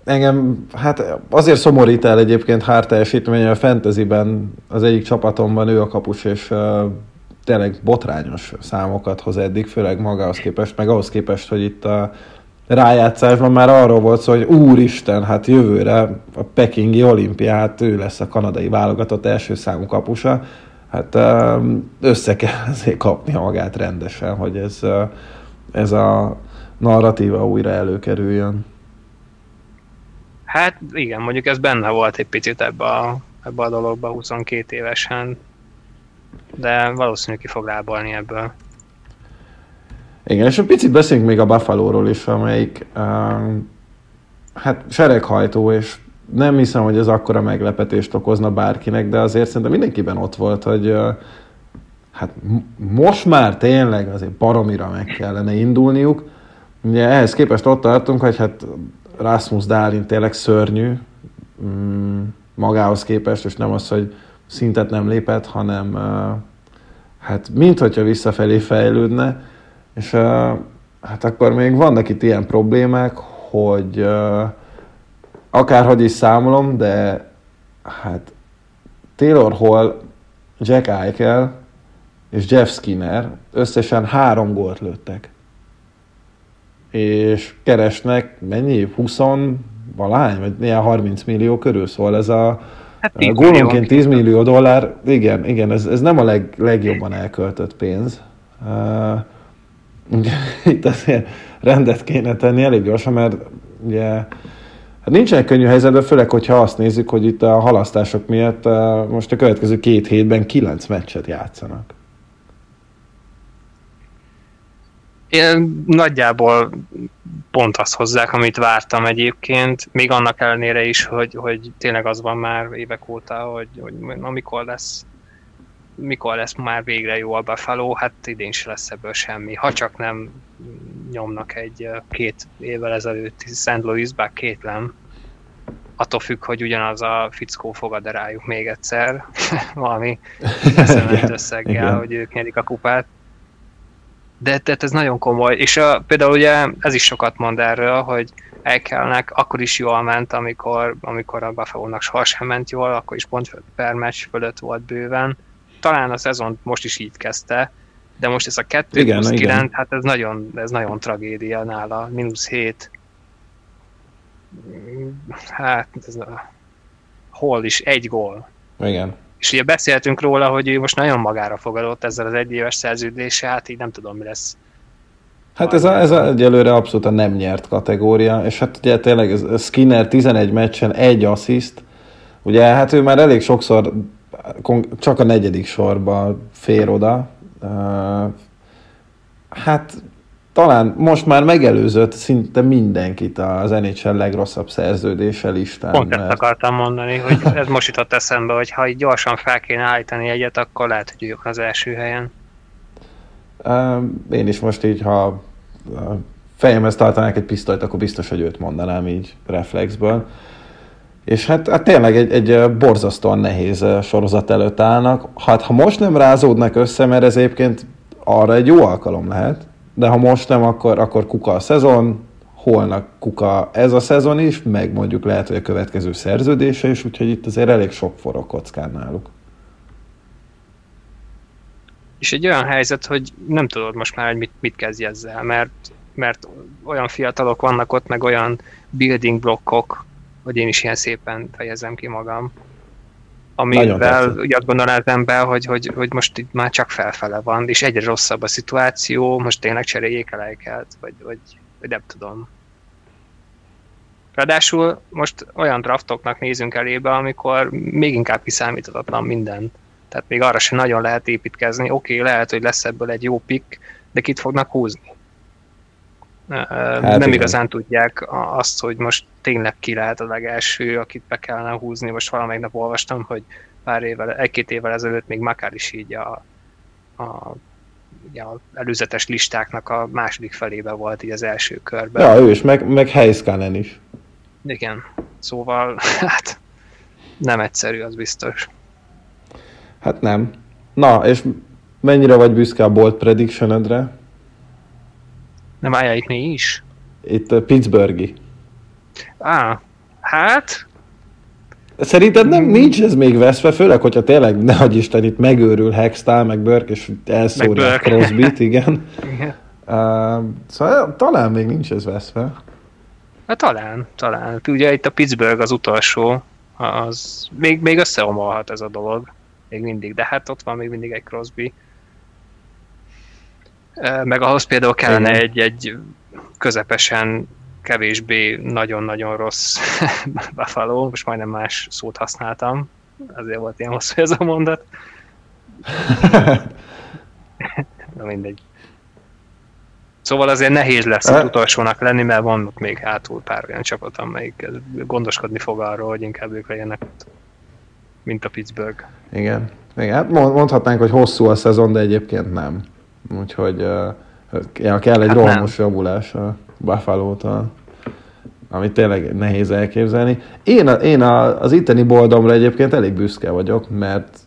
engem, hát azért szomorít el egyébként Hart teljesítménye a fantasyben, az egyik csapatomban ő a kapus, és tényleg botrányos számokat hoz eddig, főleg magához képest, meg ahhoz képest, hogy itt a rájátszásban már arról volt szó, hogy úristen, hát jövőre a pekingi olimpiát ő lesz a kanadai válogatott első számú kapusa. Hát össze kell azért kapnia magát rendesen, hogy ez a narratíva újra előkerüljön. Hát igen, mondjuk ez benne volt egy picit ebbe a dologba 22 évesen, de valószínűleg ki fog lábalni ebből. Igen, és egy picit beszélünk még a Buffalo-ról is, amelyik sereghajtó, és nem hiszem, hogy ez akkora meglepetést okozna bárkinek, de azért szerintem mindenkiben ott volt, hogy most már tényleg azért baromira meg kellene indulniuk. Ugye ehhez képest ott tartunk, hogy Rasmus Dahlin tényleg szörnyű magához képest, és nem az, hogy szintet nem lépett, hanem minthogyha visszafelé fejlődne, és akkor még vannak itt ilyen problémák, hogy akárhogy is számolom, de Taylor Hall, Jack Eichel és Jeff Skinner összesen 3 gólt lőttek. És keresnek mennyi? 20-valahány? Vagy ilyen 30 millió körül, szóval ez a gólonként 10 millió dollár. Igen, ez nem a legjobban elköltött pénz. Itt azért rendet kéne tenni elég gyorsan, mert ugye nincsenek könnyű helyzetben, főleg, hogyha azt nézzük, hogy itt a halasztások miatt most a következő 2 hétben 9 meccset játszanak. Én nagyjából pont azt hozzák, amit vártam egyébként, még annak ellenére is, hogy tényleg az van már évek óta, hogy mikor lesz már végre jó a Buffalo, idén se lesz ebből semmi. Ha csak nem nyomnak egy 2 évvel ezelőtti St. Louisba, kétlem. Attól függ, hogy ugyanaz a fickó fogad rájuk még egyszer, valami eszement összeggel, hogy ők nyerik a kupát. De tehát ez nagyon komoly, és például ugye ez is sokat mond erről, hogy Eichel-nek akkor is jól ment, amikor a Buffalo-nak soha sem ment jól, akkor is pont per meccs fölött volt bőven. Talán a szezon most is így kezdte, de most ez a 2+9, ez nagyon tragédia nála, -7. Ez hol is, 1 gól. Igen. És ugye beszéltünk róla, hogy ő most nagyon magára fogadott ezzel az 1 éves szerződése, így nem tudom, mi lesz. Ez egyelőre abszolút a nem nyert kategória, és ugye tényleg ez Skinner 11 meccsen 1 assziszt, ugye ő már elég sokszor csak a 4. sorba fér oda. Talán most már megelőzött szinte mindenkit az NHL legrosszabb szerződése listán. Pont ezt akartam mondani, hogy ez most jutott eszembe, hogy ha így gyorsan fel kéne állítani egyet, akkor lehet, hogy ők az első helyen. Én is most így, ha fejemhez tartanák egy pisztolyt, akkor biztos, hogy őt mondanám így reflexből. És hát tényleg egy borzasztóan nehéz sorozat előtt állnak. Hát ha most nem rázódnak össze, mert ez egyébként arra egy jó alkalom lehet, de ha most nem, akkor kuka a szezon, holnap kuka ez a szezon is, meg mondjuk lehet, hogy a következő szerződése is, úgyhogy itt azért elég sok forog kockán náluk. És egy olyan helyzet, hogy nem tudod most már, hogy mit kezdj ezzel, mert olyan fiatalok vannak ott, meg olyan building blokkok, hogy én is ilyen szépen fejezem ki magam. Amivel úgy azt gondolná az ember, hogy most itt már csak felfele van, és egyre rosszabb a szituáció, most tényleg cseréljék el Eichelt, vagy nem tudom. Ráadásul most olyan draftoknak nézünk elébe, amikor még inkább kiszámíthatatlan minden. Tehát még arra sem nagyon lehet építkezni. Oké, lehet, hogy lesz ebből egy jó pick, de kit fognak húzni? Hát nem igen. Igazán tudják azt, hogy most tényleg ki lehet a legelső, akit be kellene húzni. Most valamelyik nap olvastam, hogy egy-két évvel ezelőtt még Makar is így a előzetes listáknak a második felében volt így az első körben. Ja, ő is, meg Heiskanen is. Igen, szóval hát nem egyszerű, az biztos. Hát nem. Na, és mennyire vagy büszke a bold prediction-edre? Nem állja itt mi is? Itt a Pittsburghi. Hát? Szerinted nincs ez még veszve, főleg, hogyha tényleg, ne hagyj Isten, itt megőrül Hextall, meg Burke, és elszórják Crosbyt, igen. Szóval talán még nincs ez veszve. Hát talán. Ugye itt a Pittsburgh az utolsó, az még összeomolhat ez a dolog. Még mindig, de hát ott van még mindig egy Crosby. Meg ahhoz például kellene egy közepesen kevésbé nagyon-nagyon rossz Buffalo, most majdnem más szót használtam, azért volt ilyen hosszú ez a mondat. Na mindegy. Szóval azért nehéz lesz az utolsónak lenni, mert van ott még hátul pár olyan csapat, amelyik gondoskodni fog arról, hogy inkább ők legyenek, mint a Pittsburgh. Igen. Hát mondhatnánk, hogy hosszú a szezon, de egyébként nem. Úgyhogy kell egy rohamos javulás a Buffalo-tól, amit tényleg nehéz elképzelni. Én az itteni boldomra egyébként elég büszke vagyok, mert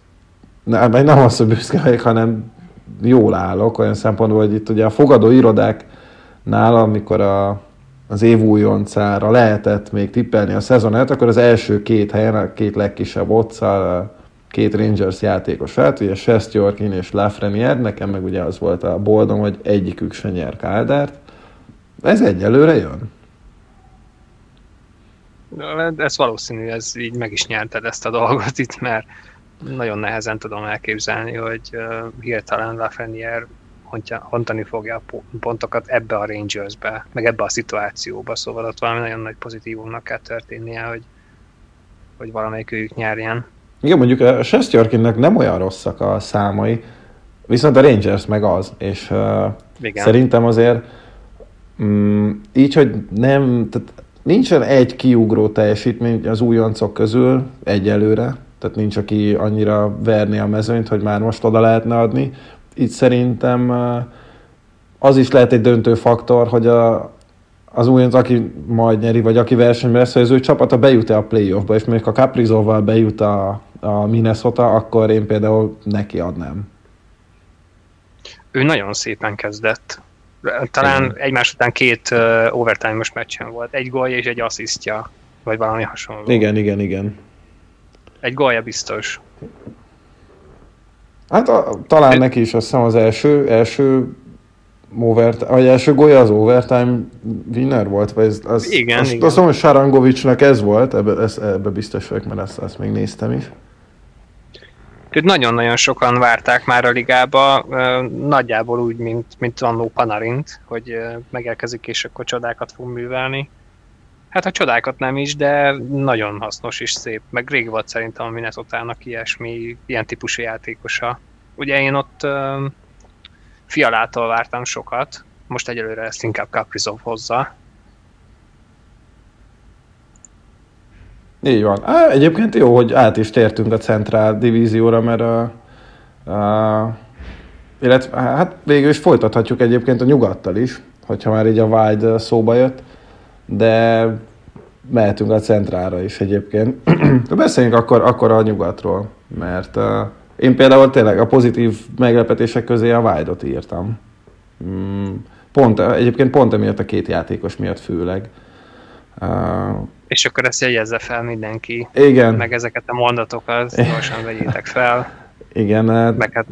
nem az, hogy büszke vagyok, hanem jól állok olyan szempontból, hogy itt ugye a fogadó irodáknál, amikor az év újoncára lehetett még tippelni a szezonát, akkor az első két helyen, a két legkisebb otszal, két Rangers játékos állt, ugye Seth Jones és Lafrenière, nekem meg ugye az volt a boldom, hogy egyikük se nyer Calder-t. Ez egyelőre jön. Ez valószínű, ez így meg is nyerted ezt a dolgot itt, mert nagyon nehezen tudom elképzelni, hogy hirtelen Lafrenière hontani fogja a pontokat ebbe a Rangersbe, meg ebbe a szituációba, szóval ott valami nagyon nagy pozitívumnak kell történnie, hogy valamelyikőjük nyerjen. Igen, mondjuk a Sestjörkinnek nem olyan rosszak a számai, viszont a Rangers meg az, és szerintem azért így, hogy tehát nincsen egy kiugró teljesítmény az újoncok közül egyelőre, tehát nincs, aki annyira verni a mezőnyt, hogy már most oda lehetne adni. Itt szerintem az is lehet egy döntő faktor, hogy az újonc, aki majd nyeri, vagy aki versenyben lesz, hogy az ő csapata bejut-e a playoffba, és mondjuk a Caprizóval bejut a Minnesota, akkor én például neki adnám. Ő nagyon szépen kezdett. Talán egymás után két overtime-os meccsen volt. Egy gólja és egy asszisztja, vagy valami hasonló. Igen. Egy gólja biztos. Hát talán neki is azt hiszem az első első gólya az overtime winner volt, vagy igen. Azt mondom, hogy Sarangovicsnak ez volt, ebbe biztos vagyok, mert ezt még néztem is. Nagyon-nagyon sokan várták már a ligába, nagyjából úgy, mint annó Panarint, hogy megérkezik és akkor csodákat fog művelni. Hát ha csodákat nem is, de nagyon hasznos és szép, meg rég volt szerintem a Minnesotának ilyesmi, ilyen típusú játékosa. Ugye én ott Fialától vártam sokat, most egyelőre ezt inkább Kaprizov hozza. Így van. Egyébként jó, hogy át is tértünk a centrál divízióra, mert Illetve hát végül is folytathatjuk egyébként a nyugattal is, hogyha már így a Wild szóba jött, de mehetünk a centrálra is egyébként. Beszéljünk akkor a nyugatról, mert én például tényleg a pozitív meglepetések közé a Wild-ot írtam. Egyébként pont emiatt a két játékos miatt főleg. És akkor ezt jegyezze fel mindenki. Igen. Meg ezeket a mondatokat gyorsan vegyétek fel. Igen. Meg hát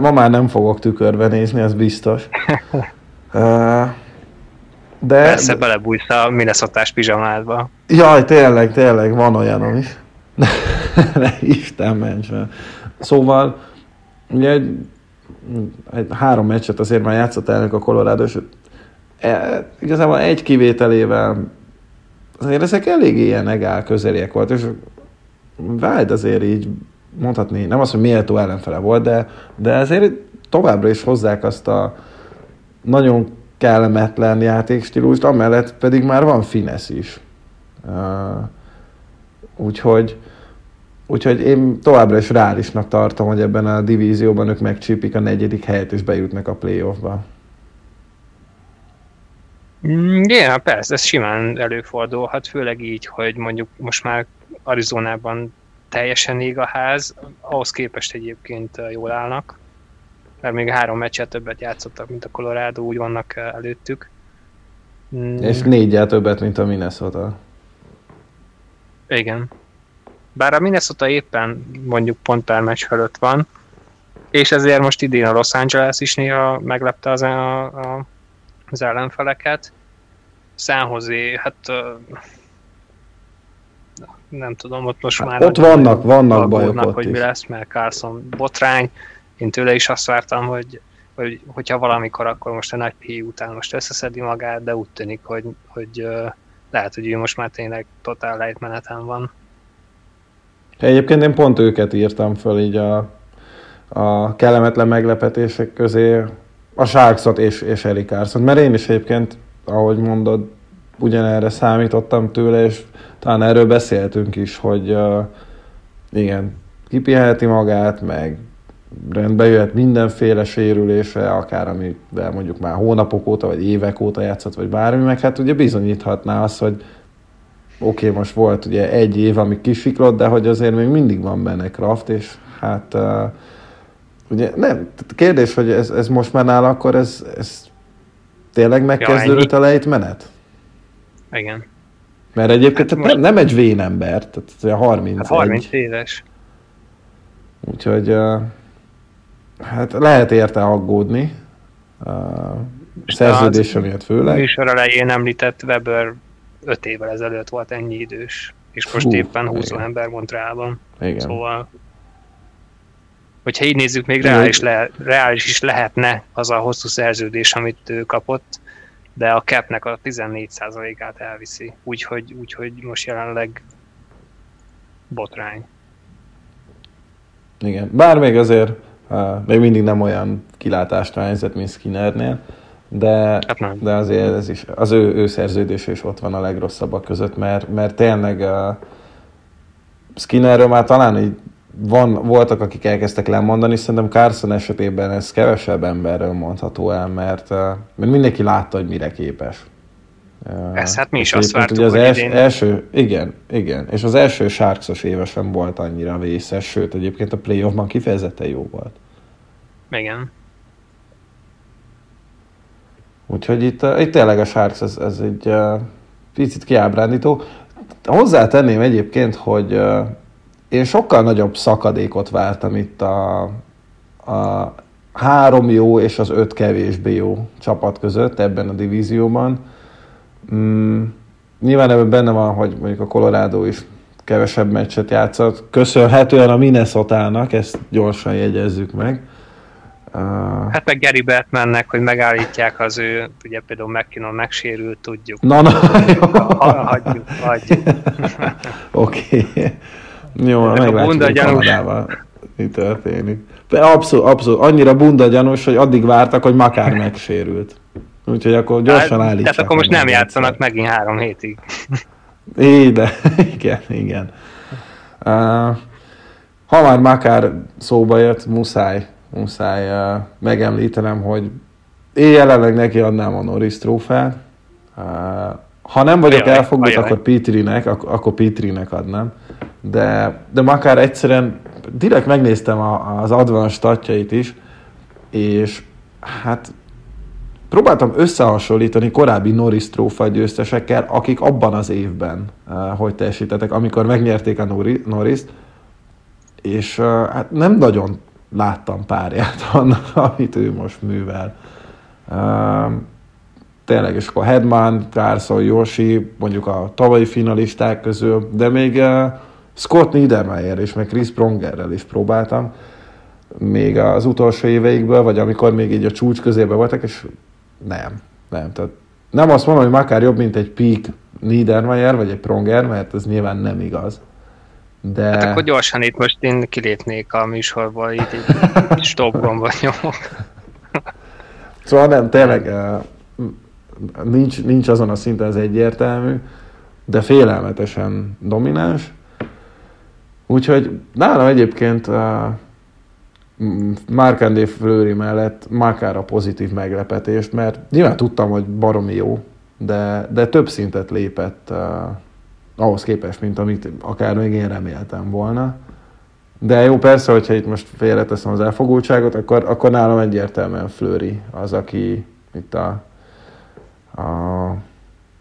ma már nem fogok tükörbe nézni, az biztos. De... Persze belebújsz a mineszotás pizsamádba. Jaj, tényleg, van olyanom is. Isten ments fel. Szóval, ugye egy 3 meccset azért már játszott elnök a Colorado, és igazából egy kivételével azért ezek elég ilyen egál közeliek volt, és Wild azért így mondhatni, nem az, hogy méltó ellenfele volt, de azért továbbra is hozzák azt a nagyon kellemetlen játékstílust, amellett pedig már van finesz is. Úgyhogy én továbbra is reálisnak tartom, hogy ebben a divízióban ők megcsípik a 4. helyet, és bejutnak a playoffba. Igen, persze, ez simán előfordulhat, főleg így, hogy mondjuk most már Arizonában teljesen ég a ház, ahhoz képest egyébként jól állnak, mert még 3 meccset többet játszottak, mint a Colorado, úgy vannak előttük. És 4-jel többet, mint a Minnesota. Igen. Bár a Minnesota éppen mondjuk pont per meccs fölött van, és ezért most idén a Los Angeles is néha meglepte az ellenfeleket. San Jose, hát nem tudom, ott most hát már... Ott vannak bajok ott hogy is. Mi lesz, mert Carlson botrány. Én tőle is azt vártam, hogy hogyha valamikor, akkor most a nagy P után most összeszedi magát, de úgy tűnik, hogy lehet, hogy ő most már tényleg totál lejtmeneten van. Egyébként én pont őket írtam föl így a kellemetlen meglepetések közé, a Sharksot és Eric Carlsont, mert én is egyébként, ahogy mondod, ugyanerre számítottam tőle, és talán erről beszéltünk is, hogy igen, kipiheti magát, meg rendbe jöhet mindenféle sérülése, akár amivel mondjuk már hónapok óta, vagy évek óta játszott, vagy bármi, meg hát ugye bizonyíthatná azt, hogy oké, most volt ugye egy év, ami kisiklott, de hogy azért még mindig van benne Kraft, és hát ugye nem, kérdés, hogy ez most már nála, akkor ez tényleg megkezdődött a lejtmenet? Igen. Mert egyébként hát most... nem egy vénember, tehát 31. Hát 30 éves. Úgyhogy hát lehet érte aggódni, szerződése miatt főleg. A műsor elején említett Weber 5 évvel ezelőtt volt ennyi idős, és most éppen 20 igen. ember Montrealban. Igen. Szóval, hogyha így nézzük, még reális is lehetne az a hosszú szerződés, amit ő kapott, de a capnek a 14%-át elviszi. Úgyhogy most jelenleg botrány. Igen, bár még azért még mindig nem olyan kilátásra helyzet, mint Skinnernél, de azért ez is, az ő szerződése is ott van a legrosszabbak között, mert tényleg Skinnerről már talán így voltak, akik elkezdtek lemondani, szerintem Carlson esetében ez kevesebb emberről mondható el, mert mindenki látta, hogy mire képes. Ez hát mi is azt vártuk, hogy igen, és az első Sharks-os éve sem volt annyira vészes, sőt egyébként a playoffban kifejezetten jó volt. Igen. Úgyhogy itt tényleg a Sharks, ez egy picit kiábrándító. Hozzátenném egyébként, hogy én sokkal nagyobb szakadékot vártam itt a 3 jó és az 5 kevésbé jó csapat között ebben a divízióban. Nyilván ebben benne van, hogy mondjuk a Colorado is kevesebb meccset játszott, köszönhetően a Minnesotának, ezt gyorsan jegyezzük meg. Hát meg Gary Batmannek, hogy megállítják az ő, ugye például MacKinnon megsérült, tudjuk. Hagyjuk. Oké. Jó, meglátjuk, mi történik. Abszolút, annyira bundagyanús, hogy addig vártak, hogy Makar megsérült. Úgyhogy akkor gyorsan állítsák. Tehát akkor most nem játszanak megint 3 hétig. Igen. Ha már Makar szóba jött, muszáj muszáj megemlítenem, hogy én jelenleg neki adnám a Norris trófát. Ha nem vagyok elfogott, akkor Petrynek adnám. De Makar egyszerűen direkt megnéztem az advanced statjait is, és hát próbáltam összehasonlítani korábbi Norris trófa győztesekkel, akik abban az évben hogy teljesítettek, amikor megnyerték a Norrist, és hát nem nagyon láttam párját annak, amit ő most művel. Tényleg, és akkor Hedman, Carson, Yoshi, mondjuk a tavalyi finalisták közül, de még Scott Niedermayer és meg Chris Prongerrel is próbáltam, még az utolsó éveikből, vagy amikor még így a csúcs közében voltak, és nem. Tehát nem azt mondom, hogy Makar jobb, mint egy Peak Niedermayer, vagy egy Pronger, mert ez nyilván nem igaz. De... Hát akkor gyorsan itt most én kilépnék a műsorból, így egy stopgomban nyomok. Szóval nem, tényleg nincs azon a szinten, ez egyértelmű, de félelmetesen domináns. Úgyhogy nálam egyébként Marc-André Fleury mellett Makar a pozitív meglepetést, mert nyilván tudtam, hogy baromi jó, de több szintet lépett ahhoz képest, mint amit akár még én reméltem volna. De jó, persze, hogyha itt most félreteszem az elfogultságot, akkor nálam egyértelműen Fleury az, aki itt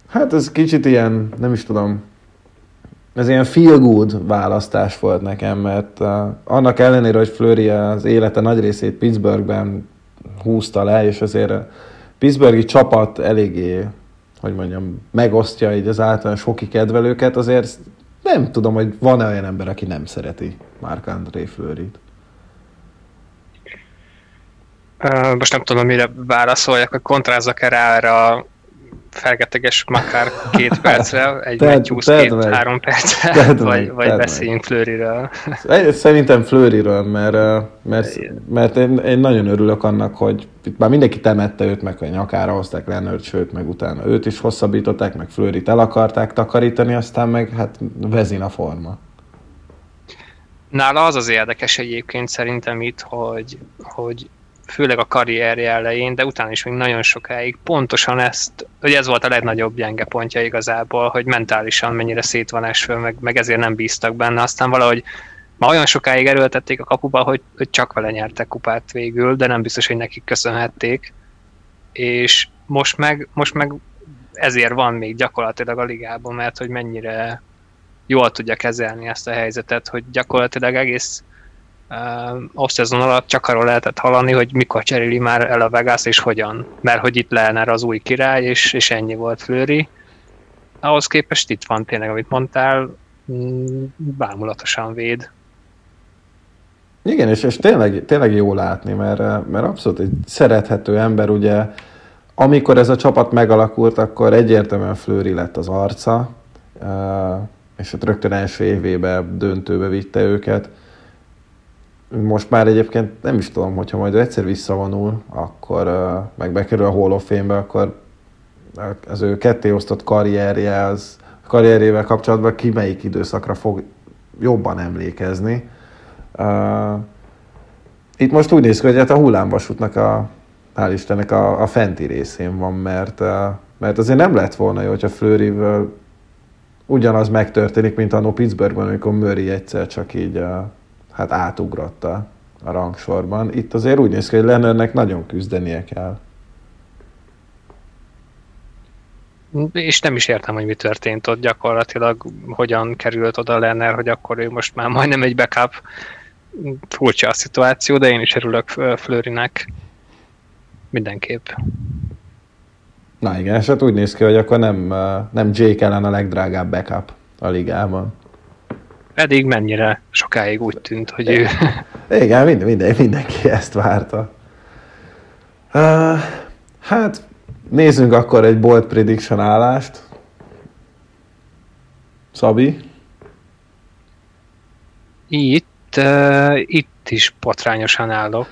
hát ez kicsit ilyen, nem is tudom, ez ilyen feel-good választás volt nekem, mert annak ellenére, hogy Fleury az élete nagy részét Pittsburghben húzta le, és azért a pittsburghi csapat eléggé, hogy mondjam, megosztja így az általános hoki kedvelőket, azért nem tudom, hogy van-e olyan ember, aki nem szereti Marc-André Fleuryt. Most nem tudom, mire válaszoljak, hogy kontrázzak-e rá erre a fergeteges Makar 2 percre, egy Matthews 3 percre, vagy beszéljünk Fleuryről. Szerintem Fleuryről, mert én nagyon örülök annak, hogy itt már mindenki temette őt, meg a nyakára hozták Leonard, sőt, meg utána őt is hosszabbították, meg Fleuryt el akarták takarítani, aztán meg hát vezin a forma. Nála az érdekes egyébként szerintem itt, hogy főleg a karrierje elején, de utána is még nagyon sokáig pontosan ezt, hogy ez volt a legnagyobb gyenge pontja igazából, hogy mentálisan mennyire szét van esve, meg ezért nem bíztak benne. Aztán valahogy ma olyan sokáig erőltették a kapuba, hogy csak vele nyertek kupát végül, de nem biztos, hogy nekik köszönhették. És most meg ezért van még gyakorlatilag a ligában, mert hogy mennyire jól tudja kezelni ezt a helyzetet, hogy gyakorlatilag egész off-szezon alatt csak arról lehetett hallani, hogy mikor cseréli már el a Vegas és hogyan. Mert hogy itt Lehner az új király, és ennyi volt Fleury. Ahhoz képest itt van tényleg, amit mondtál, bámulatosan véd. Igen, és tényleg jó látni, mert abszolút egy szerethető ember, ugye, amikor ez a csapat megalakult, akkor egyértelműen Fleury lett az arca, és ott rögtön első évébe, döntőbe vitte őket. Most már egyébként nem is tudom, hogyha majd egyszer visszavonul, akkor meg bekerül a Hall of Fame-be, akkor az ő kettéosztott karrierjével kapcsolatban ki melyik időszakra fog jobban emlékezni. Itt most úgy néz ki, hogy hát a hullámvasútnak hál' Istennek a fenti részén van, mert azért nem lett volna jó, hogyha Fleuryvel ugyanaz megtörténik, mint annó Pittsburghben, amikor Murray egyszer csak így hát átugrotta a rangsorban. Itt azért úgy néz ki, hogy Leonardnek nagyon küzdenie kell. És nem is értem, hogy mi történt ott gyakorlatilag, hogyan került oda Leonard, hogy akkor ő most már majdnem egy backup. Furcsa a szituáció, de én is örülök Fleurynek mindenképp. Na igen, és hát úgy néz ki, hogy akkor nem Jake ellen a legdrágább backup a ligában. Pedig mennyire sokáig úgy tűnt, hogy ő... Igen, mindenki ezt várta. Hát, nézzünk akkor egy bold prediction állást. Szabi? Itt is patrányosan állok.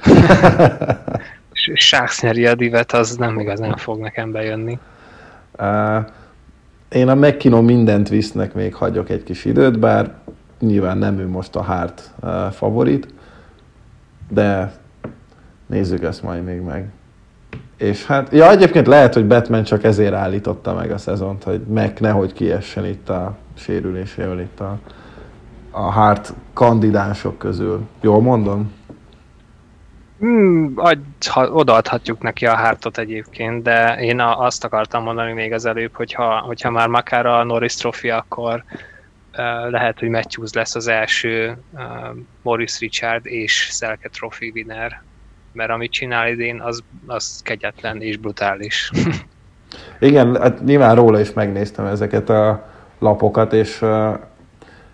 Sharks nyeri a divet, az nem igazán fog nekem bejönni. Én a MacKinnon mindent visznek még hagyok egy kis időt, bár nyilván nem ő most a Hart favorit, de Nézzük ezt majd még meg. És hát, ja, egyébként lehet, hogy Batman csak ezért állította meg a szezont, hogy meg nehogy kiessen itt a sérülésével, itt a Hart kandidánsok közül. Jól mondom? Odaadhatjuk neki a Hartot egyébként, de én azt akartam mondani még az előbb, hogyha már Makar a Norris Trophy, akkor lehet, hogy Matthews lesz az első Maurice Richard és Selke Trophy winner, mert amit csinál idén, az kegyetlen és brutális. Igen, hát nyilván róla is megnéztem ezeket a lapokat, és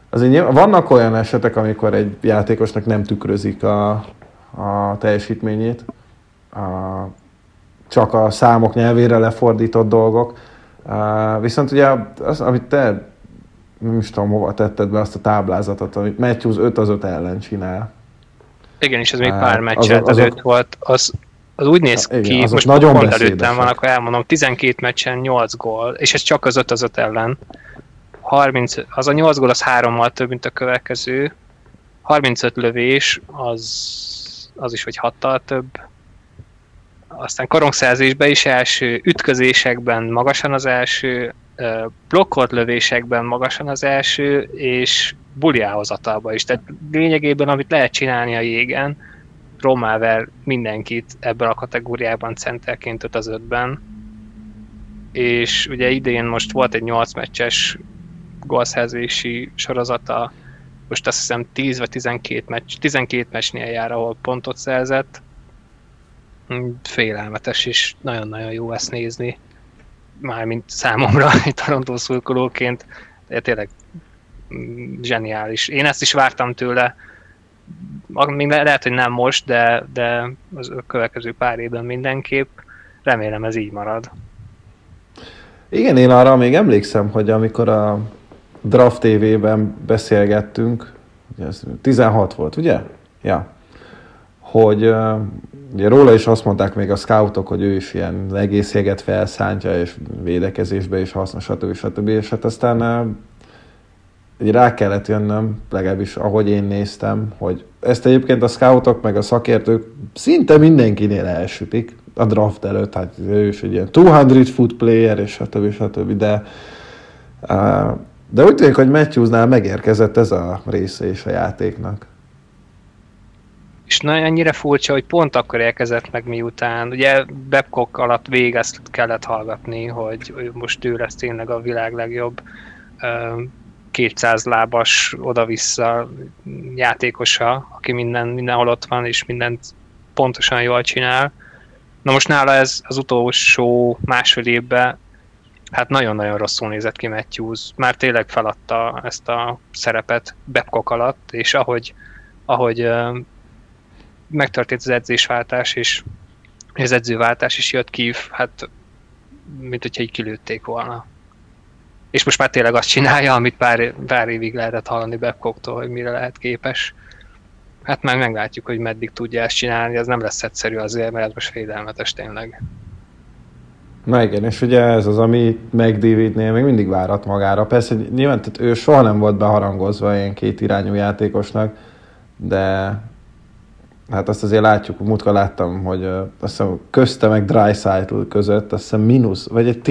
azért nyilván, vannak olyan esetek, amikor egy játékosnak nem tükrözik a teljesítményét, csak a számok nyelvére lefordított dolgok. Viszont ugye az, amit te nem is tudom, hova tetted be azt a táblázatot, amit Matthews 5-5 ellen csinál. Igen, és ez még pár meccsel előtt volt. Az úgy néz ki, igen, most nagyon pont előttem van, akkor elmondom, 12 meccsen 8 gól, és ez csak az 5-5 ellen. 30, az a 8 gól az 3-mal több, mint a következő. 35 lövés, az is, hogy 6-tal több. Aztán korongszerzésben is első, ütközésekben magasan az első, blokkolt lövésekben magasan az első, és buliáhozatalba is. Tehát lényegében, amit lehet csinálni a jégen, Romáver mindenkit ebben a kategóriában centerként 5-5-ben. És ugye idén most volt egy 8 meccses gólszerzési sorozata, most azt hiszem 10 vagy 12 meccsnél jár, ahol pontot szerzett. Félelmetes, és nagyon-nagyon jó ezt nézni. Mármint számomra, egy Toronto szurkolóként, tényleg zseniális. Én ezt is vártam tőle, még lehet, hogy nem most, de az következő pár évben mindenképp. Remélem ez így marad. Igen, én arra még emlékszem, hogy amikor a Draft TV-ben beszélgettünk, ez 16 volt, ugye? Ja. Hogy ugye róla is azt mondták még a scoutok, hogy ő is ilyen egész jeget felszántja, és védekezésbe is hasznos, stb. És hát aztán rá kellett jönnöm, legalábbis ahogy én néztem, hogy ezt egyébként a scoutok meg a szakértők szinte mindenkinél elsütik a draft előtt, hát ő is egy ilyen 200 foot player, és stb. De úgy tűnik, hogy Matthewsnál megérkezett ez a része is a játéknak. És nagyon ennyire furcsa, hogy pont akkor érkezett meg miután. Ugye Babcock alatt végig ezt kellett hallgatni, hogy most ő lesz tényleg a világ legjobb 200 lábas oda-vissza játékosa, aki mindenhol ott van, és mindent pontosan jól csinál. Na most nála ez az utolsó másfél évben hát nagyon-nagyon rosszul nézett ki Matthews. Már tényleg feladta ezt a szerepet Babcock alatt, és ahogy megtörtént az edzésváltás, és az edzőváltás is jött ki, hát mint hogyha így kilőtték volna. És most már tényleg azt csinálja, amit pár évig lehetett hallani Babcocktól, hogy mire lehet képes. Hát már meglátjuk, hogy meddig tudja ezt csinálni, ez nem lesz egyszerű azért, mert ez most félelmetes tényleg. Na igen, és ugye ez az, ami McDavidnél még mindig várat magára. Persze nyilván tehát ő soha nem volt beharangozva ilyen két irányú játékosnak, de hát azt azért látjuk, múltkor láttam, hogy azt hiszem közte meg Draisaitl között, azt hiszem mínusz, vagy egy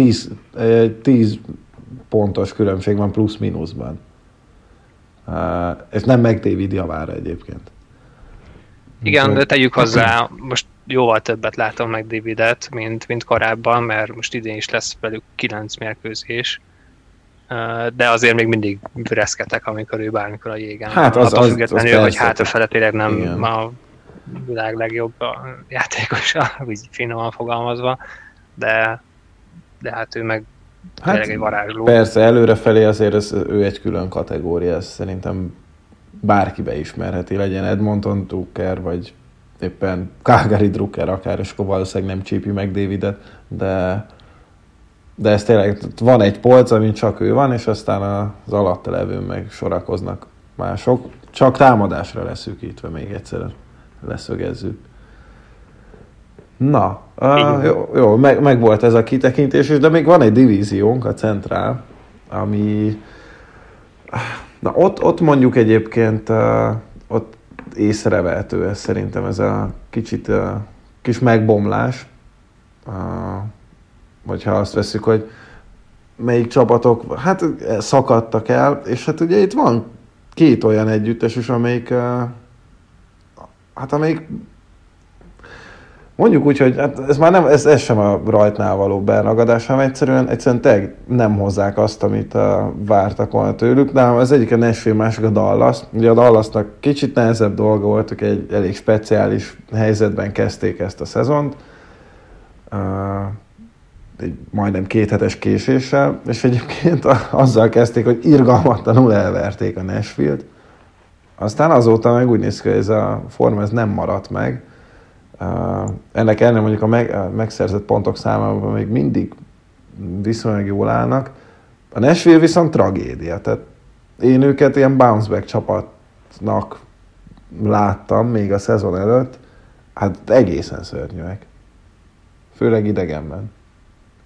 10 pontos különbség van plusz-mínuszban. Ez nem McDavid javára egyébként. Igen, de tegyük hozzá, most jóval többet látom McDavidet, mint korábban, mert most idén is lesz velük 9 mérkőzés. De azért még mindig reszketek, amikor ő bármikor a jégen. Hát az függetlenül, az hogy hátrafele tényleg nem igen. A világ legjobb játékosa, úgy finoman fogalmazva, de hát ő meg tényleg egy varázsló. Persze, előrefelé azért ő egy külön kategória, ez szerintem bárki beismerheti, legyen Edmonton Drucker, vagy éppen Calgary Drucker akár, és akkor valószínűleg nem csípi meg McDavidet, de ez tényleg van egy polc, amin csak ő van, és aztán az alatta levőn meg sorakoznak mások. Csak támadásra leszűkítve még egyszer leszögezzük. Na, jó, meg volt ez a kitekintés, de még van egy divíziónk, a centrál, ami... Na, ott mondjuk egyébként, ott észrevehető ez szerintem, ez a kicsit kis megbomlás, hogyha azt veszik, hogy melyik csapatok hát szakadtak el, és hát ugye itt van két olyan együttes is, amelyik hát amelyik mondjuk úgy, hogy hát ez már nem, ez sem a rajtnál való beragadás, hanem egyszerűen tényleg nem hozzák azt, amit vártak volna tőlük. De az egyik a Nashville, másik a Dallas. Ugye a Dallasnak kicsit nehezebb dolga volt, ők egy elég speciális helyzetben kezdték ezt a szezont. Egy majdnem 2 hetes késéssel, és egyébként azzal kezdték, hogy irgalmatlanul elverték a Nashville-t. Aztán azóta meg úgy néz ki, hogy ez a forma ez nem maradt meg. Ennek ellenére mondjuk a megszerzett pontok számában még mindig viszonylag jól állnak. A Nashville viszont tragédia, tehát én őket ilyen bounce back csapatnak láttam még a szezon előtt, hát egészen szörnyűek. Főleg idegenben.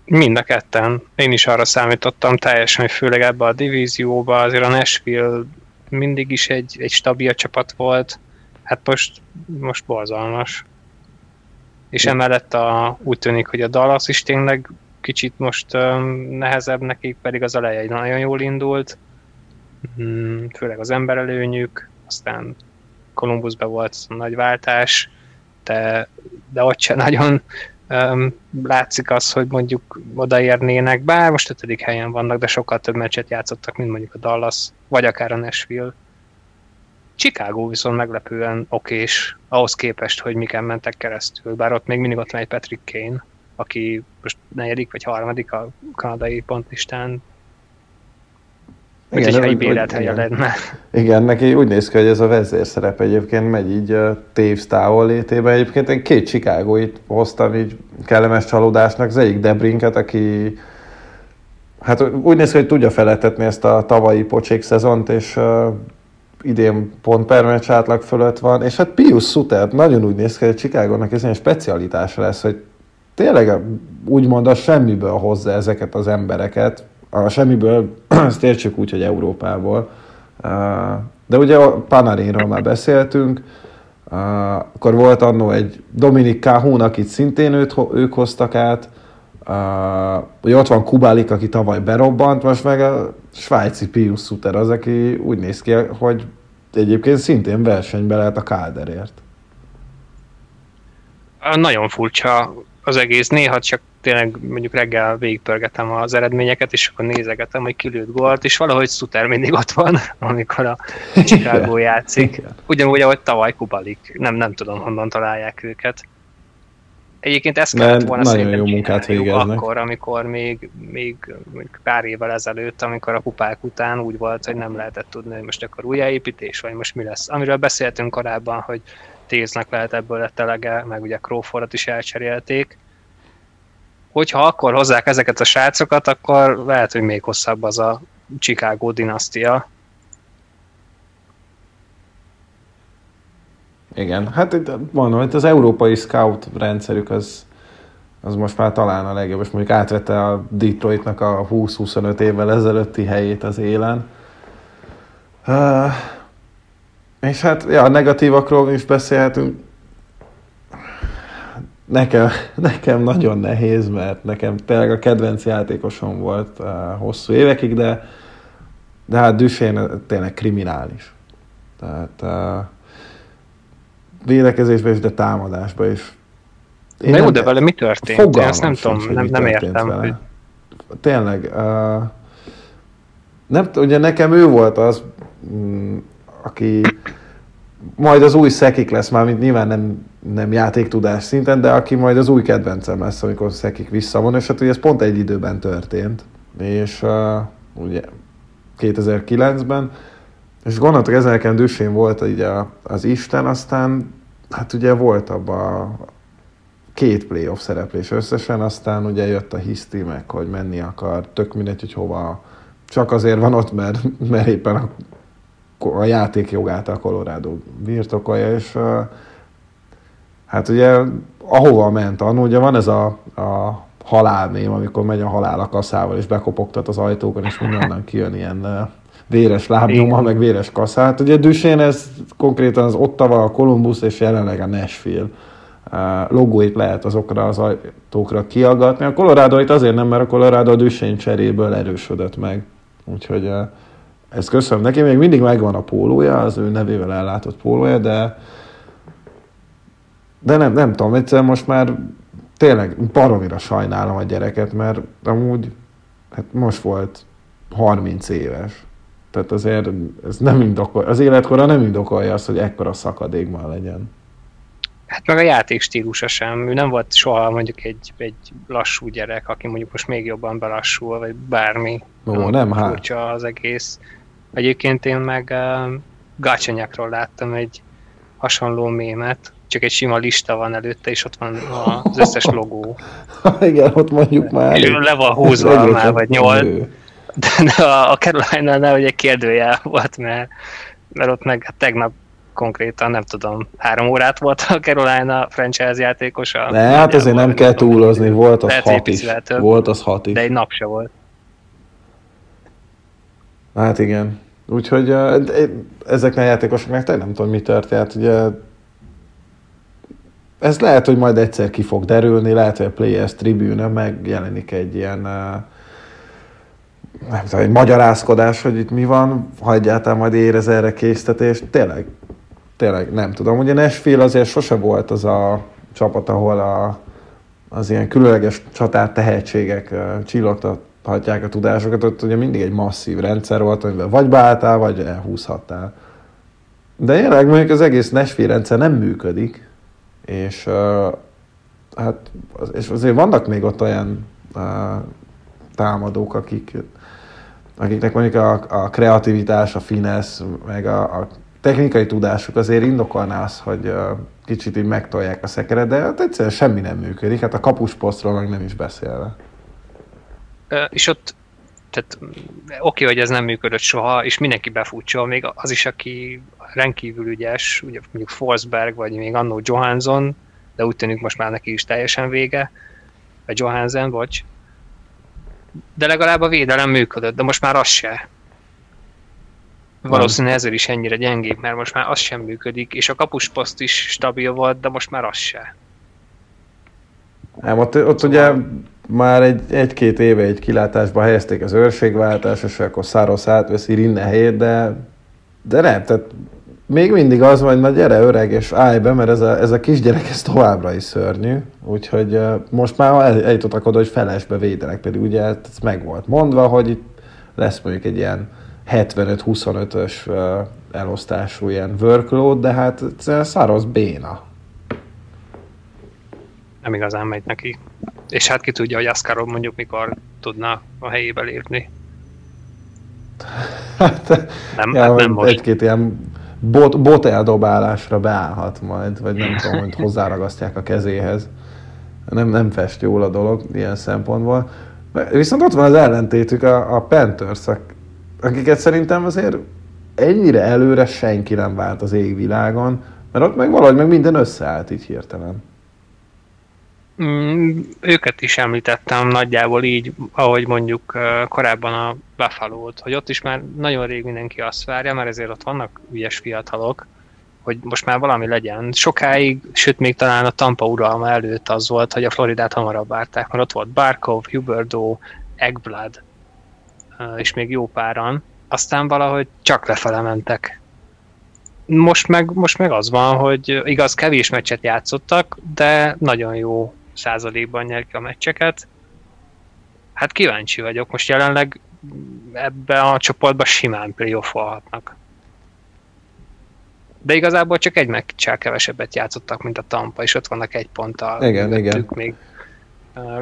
Mind a ketten. Én is arra számítottam teljesen, hogy főleg ebbe a divízióba azért a Nashville mindig is egy stabil csapat volt. Hát most borzalmas. És emellett úgy tűnik, hogy a Dallas is tényleg kicsit most nehezebb nekik, pedig az eleje nagyon jól indult. Főleg az emberelőnyük, aztán Columbusban volt nagy váltás, de ott sem nagyon látszik az, hogy mondjuk odaérnének, bár most 5. helyen vannak, de sokkal több meccset játszottak, mint mondjuk a Dallas, vagy akár a Nashville. Chicago viszont meglepően okés, ahhoz képest, hogy miken mentek keresztül, bár ott még mindig ott van egy Patrick Kane, aki most 4. vagy 3. a kanadai pontlistán. Igen, egy bérelt helye lenne. Igen, neki úgy néz ki, hogy ez a vezérszerep egyébként megy így tévs távol létében. Egyébként én 2 Chicago-it hoztam így kellemes csalódásnak, az egyik Debrinket, aki hát úgy néz ki, hogy tudja felettetni ezt a tavalyi pocsék szezont, és idén pont per meccs átlag fölött van, és hát Pius Suter nagyon úgy néz ki, hogy Chicagónak ez egy specialitása lesz, hogy tényleg úgymond a semmiből hozza ezeket az embereket, a semmiből, ezt értsük úgy, hogy Európából, de ugye a Panarinról már beszéltünk, akkor volt annó egy Dominik Cahun, akit szintén ők hoztak át, ugye ott van Kubalík, aki tavaly berobbant, most meg a svájci Pius Suter az, aki úgy néz ki, hogy egyébként szintén versenyben lehet a Calderért. Nagyon furcsa az egész, néha csak tényleg mondjuk reggel végigpörgetem az eredményeket, és akkor nézegetem, hogy kilőtt gólt, és valahogy Suter mindig ott van, amikor a Chicago játszik. Ugyanúgy, ahogy tavaly Kubalík. Nem tudom, honnan találják őket. Egyébként ezt kellett volna szerintem akkor, amikor még pár évvel ezelőtt, amikor a kupák után úgy volt, hogy nem lehetett tudni, hogy most akkor újjáépítés, vagy most mi lesz. Amiről beszéltünk korábban, hogy Téznek lehet ebből lett elege, meg ugye Crawfordot is elcserélték. Hogyha akkor hozzák ezeket a srácokat, akkor lehet, hogy még hosszabb az a Chicago dinasztia. Igen, hát itt mondom, itt az európai scout rendszerük az most már talán a legjobb, és mondjuk átvette a Detroitnak a 20-25 évvel ezelőtti helyét az élen. És hát ja, a negatívakról is beszélhetünk. Nekem nagyon nehéz, mert nekem tényleg a kedvenc játékosom volt hosszú évekig, de hát Duchene tényleg kriminális. Tehát védekezésben is, de támadásban is. Na jó, de vele mi történt? Én azt nem tudom, nem értem. Hogy... Tényleg. Nem, ugye nekem ő volt az, aki majd az új Szekik lesz, már nyilván nem játéktudás szinten, de aki majd az új kedvencem lesz, amikor Szekik visszavon, és hát ugye ez pont egy időben történt. És ugye 2009-ben, és gondoltok, ezeken Duchene volt így az Isten, aztán hát ugye volt abban 2 playoff szereplés összesen, aztán ugye jött a hiszti meg, hogy menni akar, tök mindegy, hogy hova, csak azért van ott, mert éppen a játékjogát a Colorado birtokolja, és hát ugye ahova ment annó, ugye van ez a halálném, amikor megy a halál a kaszával, és bekopogtat az ajtókon, és mindenhonnan kijön ilyen véres lábnyoma, meg véres kaszát. Ugye Duchene ez konkrétan az Ottawa, a Columbus és jelenleg a Nashville logóit lehet azokra az ajtókra kiaggatni. A Colorado itt azért nem, mert a Colorado a Duchene cseréből erősödött meg. Úgyhogy ezt köszönöm neki. Még mindig megvan a pólója, az ő nevével ellátott pólója, de nem tudom, egyszerűen most már tényleg baromira sajnálom a gyereket, mert amúgy hát most volt 30 éves. Tehát azért ez nem indokol, az életkora nem indokolja azt, hogy ekkora szakadékban legyen. Hát meg a játék stílusa sem. Ő nem volt soha mondjuk egy lassú gyerek, aki mondjuk most még jobban belassul, vagy bármi. Ó, nem furcsa az egész. Egyébként én meg gácsanyákról láttam egy hasonló mémet, csak egy sima lista van előtte, és ott van az összes logó. Igen, ott mondjuk már. Le van húzva már, vagy 8. De a Caroline-nál ugye kérdőjel volt, mert ott meg tegnap konkrétan, nem tudom, 3 órát volt a Carolina franchise játékosa. Ne, hát azért nem kell túlozni, volt az 6 is. Volt az 6 is. De egy nap se volt. Hát igen. Úgyhogy ezeknél a játékosoknak nem tudom, mi történt. Ugye, ez lehet, hogy majd egyszer ki fog derülni, lehet, hogy a Players Tribune-en megjelenik egy ilyen nem tudom, egy magyarázkodás, hogy itt mi van, ha egyáltalán majd érez erre késztetést. Tényleg nem tudom. Ugye Nashville azért sose volt az a csapat, ahol az ilyen különleges csatár tehetségek csillogtathatják a tudásokat. Ott ugye mindig egy masszív rendszer volt, amiben vagy beálltál, vagy elhúzhattál. De jelenleg mondjuk az egész Nashville rendszer nem működik, és hát és azért vannak még ott olyan támadók, akiknek mondjuk a kreativitás, a finesz, meg a technikai tudásuk azért indokolná az, hogy kicsit így megtolják a szekeret, de hát egyszerűen semmi nem működik, hát a kapusposztról meg nem is beszélve. És ott, tehát oké, hogy ez nem működött soha, és mindenki befutcsol, még az is, aki rendkívül ügyes, ugye mondjuk Forsberg, vagy még annó Johansson, de úgy tűnik most már neki is teljesen vége, vagy Johansson, vagy de legalább a védelem működött, de most már az se. Valószínűleg ezért is ennyire gyengébb, mert most már az sem működik, és a kapusposzt is stabil volt, de most már az se. Nem, ott ugye már egy-két éve egy kilátásba helyezték az őrségváltás, és akkor Szaros átveszi Rinne helyét, de nem, tehát még mindig az van, na gyere öreg, és állj be, mert ez a kisgyerek ez továbbra is szörnyű. Úgyhogy most már eljutottak oda, hogy felesbe védenek, pedig ugye ez meg volt mondva, hogy itt lesz mondjuk egy ilyen 75-25-ös elosztású ilyen workload, de hát Szaros béna. Nem igazán megy neki. És hát ki tudja, hogy Askarov mondjuk mikor tudna a helyébe lépni. Nem, ja, hát nem most. Egy-két ilyen bot eldobálásra beállhat majd, vagy nem tudom, hogy hozzáragasztják a kezéhez. Nem fest jól a dolog ilyen szempontból. Viszont ott van az ellentétük, a Panthers, akiket szerintem azért ennyire előre senki nem vált az égvilágon, mert ott meg valahogy meg minden összeállt így hirtelen. Őket is említettem nagyjából így, ahogy mondjuk korábban a Buffalo-t, hogy ott is már nagyon rég mindenki azt várja, mert ezért ott vannak ügyes fiatalok, hogy most már valami legyen. Sokáig, sőt még talán a Tampa uralma előtt az volt, hogy a Floridát hamarabb várták, mert ott volt Barkov, Huberdeau, Ekblad, és még jó páran. Aztán valahogy csak lefele mentek. Most meg az van, hogy igaz, kevés meccset játszottak, de nagyon jó százalékban nyerik a meccseket. Hát kíváncsi vagyok, most jelenleg ebben a csoportban simán playoff-olhatnak. De igazából csak egy meccsel kevesebbet játszottak, mint a Tampa, és ott vannak egy ponttal. Igen. Még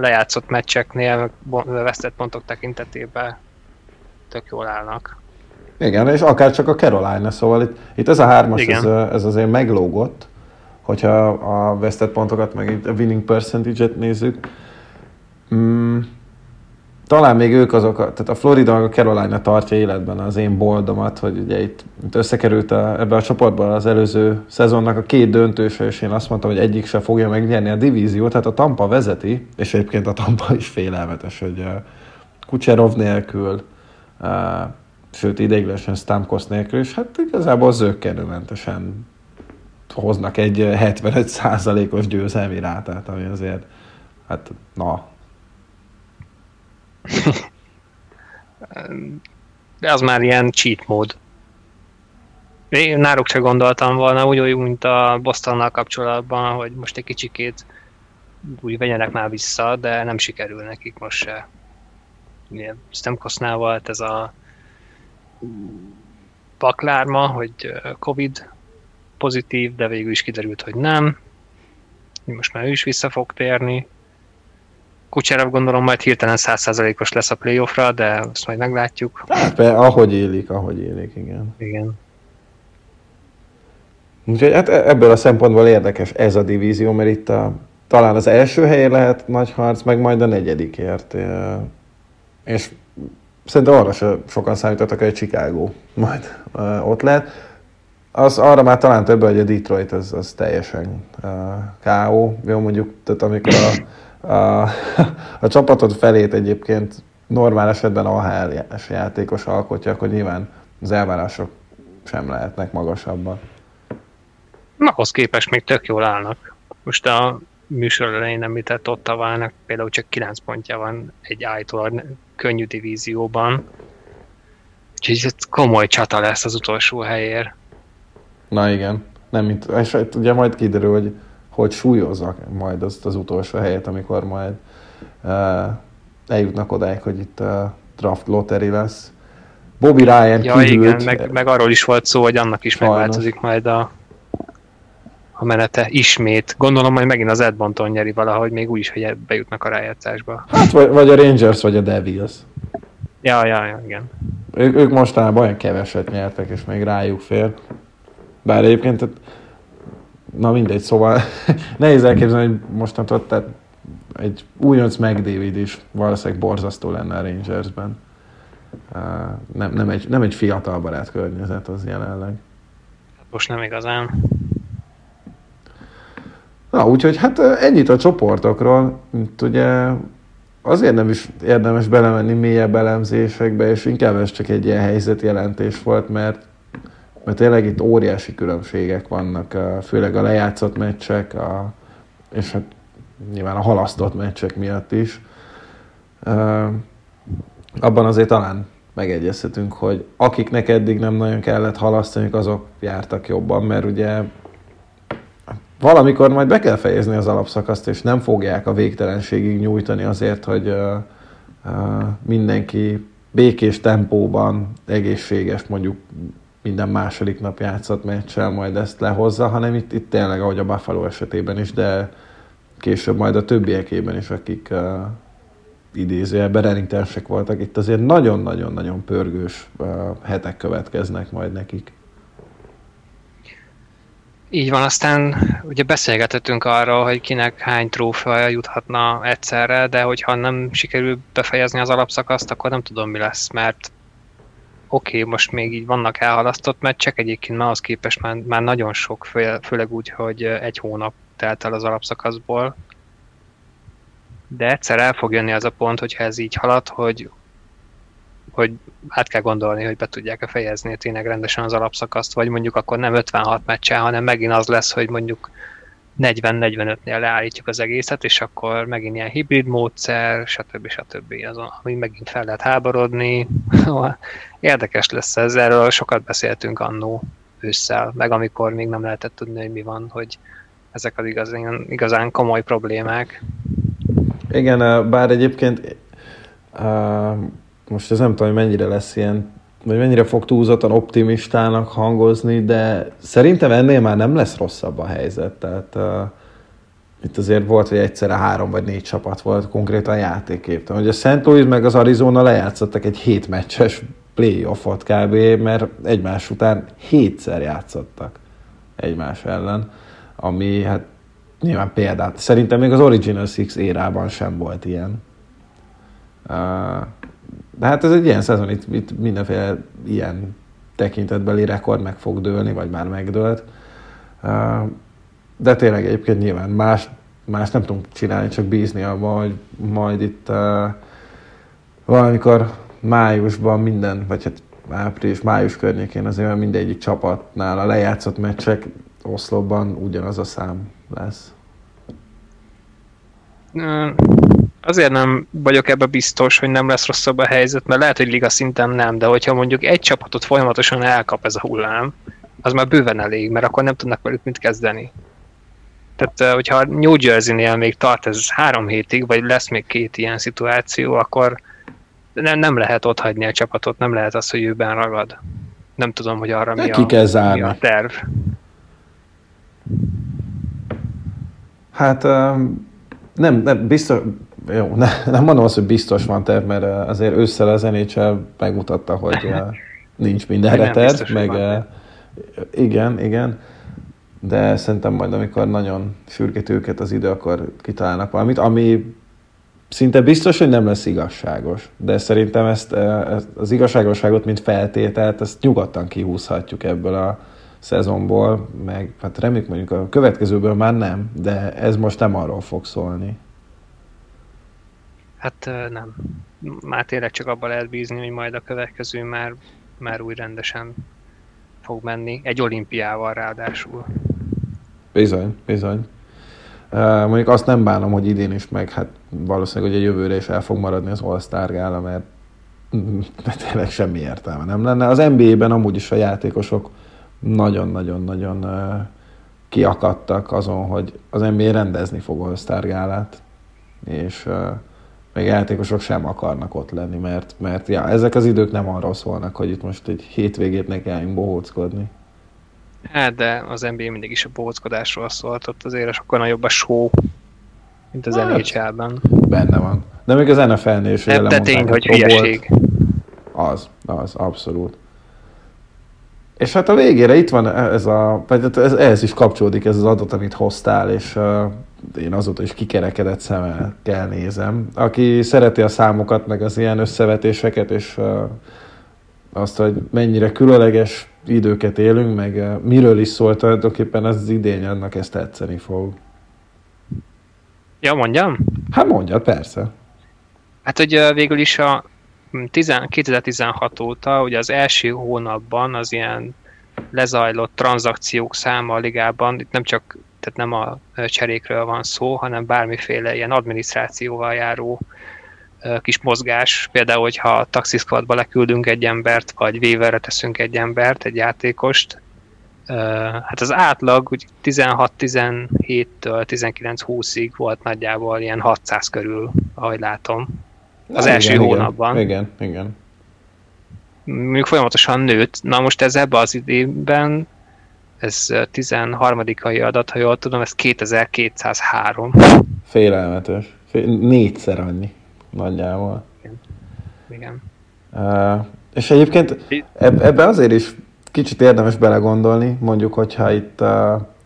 lejátszott meccseknél, vesztett pontok tekintetében tök jól állnak. Igen, és akár csak a Carolina, szóval itt ez a 3-as, ez azért meglógott, hogyha a vesztett pontokat, meg a winning percentage-et nézzük. Talán még ők azok, tehát a Florida, a Carolina tartja életben az én boldomat, hogy ugye itt összekerült ebbe a csoportban az előző szezonnak a 2 döntőse, és én azt mondtam, hogy egyik se fogja megnyerni a divíziót, tehát a Tampa vezeti, és egyébként a Tampa is félelmetes, hogy Kucherov nélkül, sőt, ideiglenesen Stamkos nélkül, és hát igazából zökkenőmentesen hoznak egy 75%-os győzelmi rátát, ami azért, hát na. De az már ilyen cheat mód. Én náluk se gondoltam volna, úgy, mint a Bostonnal kapcsolatban, hogy most egy kicsikét úgy vegyenek már vissza, de nem sikerül nekik most se. Stemkosznál volt ez a paklárma, hogy Covid pozitív, de végül is kiderült, hogy nem. Most már ő is vissza fog térni. Kucherov gondolom majd hirtelen 100%-os lesz a playoffra, de azt majd meglátjuk. Hát, ahogy élik, igen. Igen. Úgyhogy hát ebből a szempontból érdekes ez a divízió, mert itt talán az első helyen lehet nagy harc, meg majd a negyedikért. És szerintem arra sem sokan számítottak, hogy Chicago majd ott lehet. Az arra már talán több, hogy a Detroit az teljesen K.O. Jó, mondjuk, tehát amikor a csapatod felét egyébként normál esetben AHL-es játékos alkotja, akkor nyilván az elvárások sem lehetnek magasabbak. Ahhoz képest még tök jól állnak. Most a műsor elején említett Ottavának például csak 9 pontja van egy állítólag könnyű divízióban. Úgyhogy ez komoly csata lesz az utolsó helyért. Na igen. Nem, és ugye majd kiderül, hogy súlyozzak majd azt az utolsó helyet, amikor majd eljutnak odáig, hogy itt draft lottery lesz. Bobby Ryan kívült. Igen, meg arról is volt szó, hogy annak is sajnos megváltozik majd a menete ismét. Gondolom, hogy megint az Edmonton nyeri valahogy, még úgyis, hogy bejutnak a rájátszásba. Hát vagy a Rangers, vagy a Devils. Ja, igen. Ők mostanában olyan keveset nyertek, és még rájuk fér. Bár egyébként, na mindegy, szóval nehéz elképzelni, hogy mostantól egy újonc McDavid is valószínűleg borzasztó lenne a Rangersben. Nem egy fiatal barát környezet az jelenleg. Most nem igazán. Na, úgyhogy hát ennyit a csoportokról. Itt ugye azért nem is érdemes belemenni mélyebb elemzésekbe, és inkább ez csak egy ilyen helyzetjelentés volt, mert tényleg itt óriási különbségek vannak, főleg a lejátszott meccsek, és hát nyilván a halasztott meccsek miatt is. Abban azért talán megegyezhetünk, hogy akiknek eddig nem nagyon kellett halasztani, azok jártak jobban, mert ugye valamikor majd be kell fejezni az alapszakaszt, és nem fogják a végtelenségig nyújtani azért, hogy mindenki békés tempóban, egészséges, mondjuk minden második nap játszott meccsel majd ezt lehozza, hanem itt tényleg, ahogy a Buffalo esetében is, de később majd a többiekében is, akik idézőjelben renitensek voltak, itt azért nagyon-nagyon-nagyon pörgős hetek következnek majd nekik. Így van, aztán ugye beszélgetettünk arról, hogy kinek hány trófeája juthatna egyszerre, de hogyha nem sikerül befejezni az alapszakaszt, akkor nem tudom, mi lesz, mert oké, most még így vannak elhalasztott meccsek, egyébként már az képest már nagyon sok, főleg úgy, hogy egy hónap telt el az alapszakaszból, de egyszer el fog jönni az a pont, hogyha ez így halad, hogy át kell gondolni, hogy be tudják-e fejezni tényleg rendesen az alapszakaszt, vagy mondjuk akkor nem 56 meccsel, hanem megint az lesz, hogy mondjuk 40-45-nél leállítjuk az egészet, és akkor megint ilyen hibrid módszer, stb. Azon, ami megint fel lehet háborodni. Érdekes lesz ez, erről sokat beszéltünk annó ősszel, meg amikor még nem lehetett tudni, hogy mi van, hogy ezek az igazán komoly problémák. Igen, bár egyébként most ez nem tudom, hogy mennyire lesz ilyen, vagy mennyire fog túlzottan optimistának hangozni, de szerintem ennél már nem lesz rosszabb a helyzet. Tehát itt azért volt, hogy egyszerre 3 vagy 4 csapat volt konkrétan játékképten. Ugye a St. Louis meg az Arizona lejátszottak egy 7 meccses playoffot kb, mert egymás után 7-szer játszottak egymás ellen, ami hát nyilván példát. Szerintem még az Original Six érában sem volt ilyen. De hát ez egy ilyen szezon, itt mindenféle ilyen tekintetbeli rekord meg fog dőlni, vagy már megdőlt. De tényleg egyébként nyilván más nem tudunk csinálni, csak bízni abban, hogy majd itt valamikor májusban vagy április-május környékén azért mindegyik csapatnál a lejátszott meccsek Oszlóban ugyanaz a szám lesz. Azért nem vagyok ebbe biztos, hogy nem lesz rosszabb a helyzet, mert lehet, hogy liga szinten nem, de hogyha mondjuk egy csapatot folyamatosan elkap ez a hullám, az már bőven elég, mert akkor nem tudnak velük mit kezdeni. Tehát, hogyha New Jersey-nél még tart ez 3 hétig, vagy lesz még 2 ilyen szituáció, akkor nem lehet otthagyni a csapatot, nem lehet az, hogy őben ragad. Nem tudom, hogy arra mi a terv. Hát nem biztos, jó, nem mondom azt, hogy biztos van terv, mert azért ősszel az NHL megmutatta, hogy nincs mindenre terv, meg igen, de szerintem majd, amikor nagyon sürget őket az idő, akkor kitalálnak valamit, ami szinte biztos, hogy nem lesz igazságos, de szerintem ezt az igazságosságot, mint feltételt, ezt nyugodtan kihúzhatjuk ebből a szezonból, meg hát reméljük mondjuk a következőből már nem, de ez most nem arról fog szólni. Hát nem. Már tényleg csak abban lehet bízni, hogy majd a következő már úgy rendesen fog menni. Egy olimpiával ráadásul. Bizony. Mondjuk azt nem bánom, hogy idén is, meg hát valószínűleg ugye jövőre is el fog maradni az All-Star gála, mert tényleg semmi értelme nem lenne. Az NBA-ben amúgy is a játékosok nagyon-nagyon-nagyon kiakadtak azon, hogy az NBA rendezni fog All-Star gálát, és még játékosok sem akarnak ott lenni, mert ja, ezek az idők nem arról szólnak, hogy itt most egy hétvégét ne kelljünk bohóckodni. Hát, de az NBA mindig is a bohóckodásról szólt, ott azért sokkal nagyobb a show, mint az NHL-ben. Benne van. De még az NFL-nél is ugye lemondták. De tény, hogy hülyeség. Az, abszolút. És hát a végére itt van ehhez is kapcsolódik ez az adat, amit hoztál, és én azóta is kikerekedett szemmel kell nézem. Aki szereti a számokat, meg az ilyen összevetéseket, és azt, hogy mennyire különleges időket élünk, meg miről is szólt tulajdonképpen az idény, annak ezt tetszeni fog. Ja, mondjam? Hát mondjad, persze. Hát, hogy végül is 2016 óta, ugye az első hónapban az ilyen lezajlott tranzakciók száma a ligában, itt nem csak, tehát nem a cserékről van szó, hanem bármiféle ilyen adminisztrációval járó kis mozgás, például, hogyha a taxiszkvadba leküldünk egy embert, vagy waiverre teszünk egy embert, egy játékost, hát az átlag 16-17-től 19-20-ig volt nagyjából ilyen 600 körül, ahogy látom. Az első hónapban. Igen. Még folyamatosan nőtt. Na most ez ebben az idében, ez 13-ai adat, ha jól tudom, ez 2203. Félelmetes. 4-szer annyi nagyjából. Igen. És egyébként ebbe azért is kicsit érdemes belegondolni, mondjuk, hogyha itt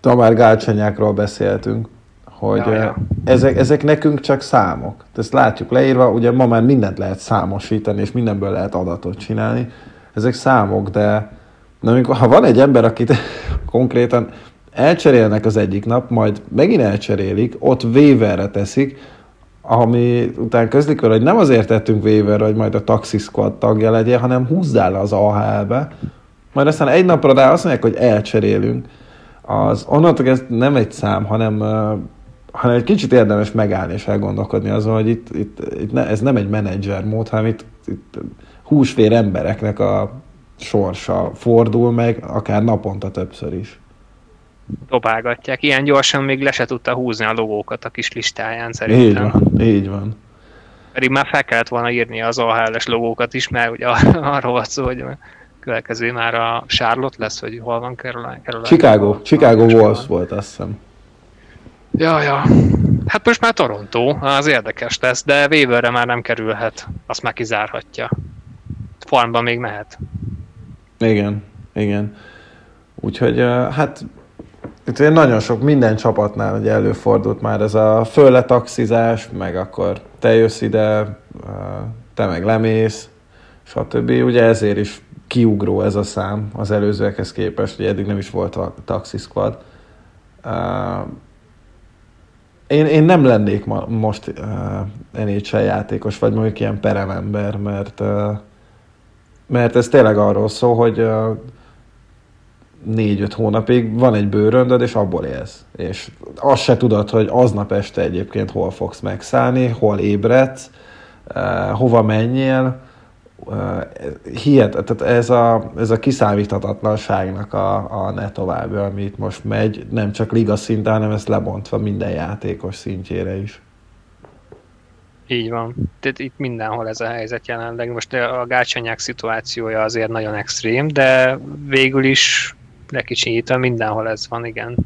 Tamár Gálcsanyákról beszéltünk, hogy ezek nekünk csak számok. Ezt látjuk leírva, ugye ma már mindent lehet számosítani, és mindenből lehet adatot csinálni. Ezek számok, de amikor, ha van egy ember, akit konkrétan elcserélnek az egyik nap, majd megint elcserélik, ott waiverre teszik, ami után közlik vele, hogy nem azért tettünk waiverre, hogy majd a taxi squad tagja legyen, hanem húzzál le az AHL-be, majd aztán egy napra rá azt mondják, hogy elcserélünk. Onnantól ez nem egy szám, hanem egy kicsit érdemes megállni és elgondolkodni azon, hogy ez nem egy menedzser mód, hanem itt húsvér embereknek a sorsa fordul meg, akár naponta többször is. Dobálgatják. Ilyen gyorsan még le se tudta húzni a logókat a kis listáján szerintem. Így van. Pedig már fel kellett volna írni az AHL-es logókat is, mert ugye arról volt szó, hogy következő már a Charlotte lesz, hogy hol van Caroline? Chicago Wolves volt, azt hiszem. Ja. Hát most már Toronto, az érdekes lesz, de Weaverre már nem kerülhet. Azt már kizárhatja. Farmba még mehet. Igen. Úgyhogy hát itt nagyon sok minden csapatnál ugye előfordult már ez a fölletaxizás, meg akkor te jössz ide, te meg lemész, stb. Ugye ezért is kiugró ez a szám az előzőekhez képest, hogy eddig nem is volt a taxi squad. Én nem lennék most NHL játékos, vagy mondjuk ilyen peremember, mert ez tényleg arról szól, hogy 4-5 hónapig van egy bőröndöd, és abból élsz. És azt se tudod, hogy aznap este egyébként hol fogsz megszállni, hol ébredsz, hova menjél. Tehát ez a kiszámíthatatlanságnak a ne tovább, ami itt most megy, nem csak liga szinten, hanem ezt lebontva minden játékos szintjére is. Így van. Tehát itt mindenhol ez a helyzet jelenleg. Most a gácsanyák szituációja azért nagyon extrém, de végül is lekicsinyítve mindenhol ez van, igen.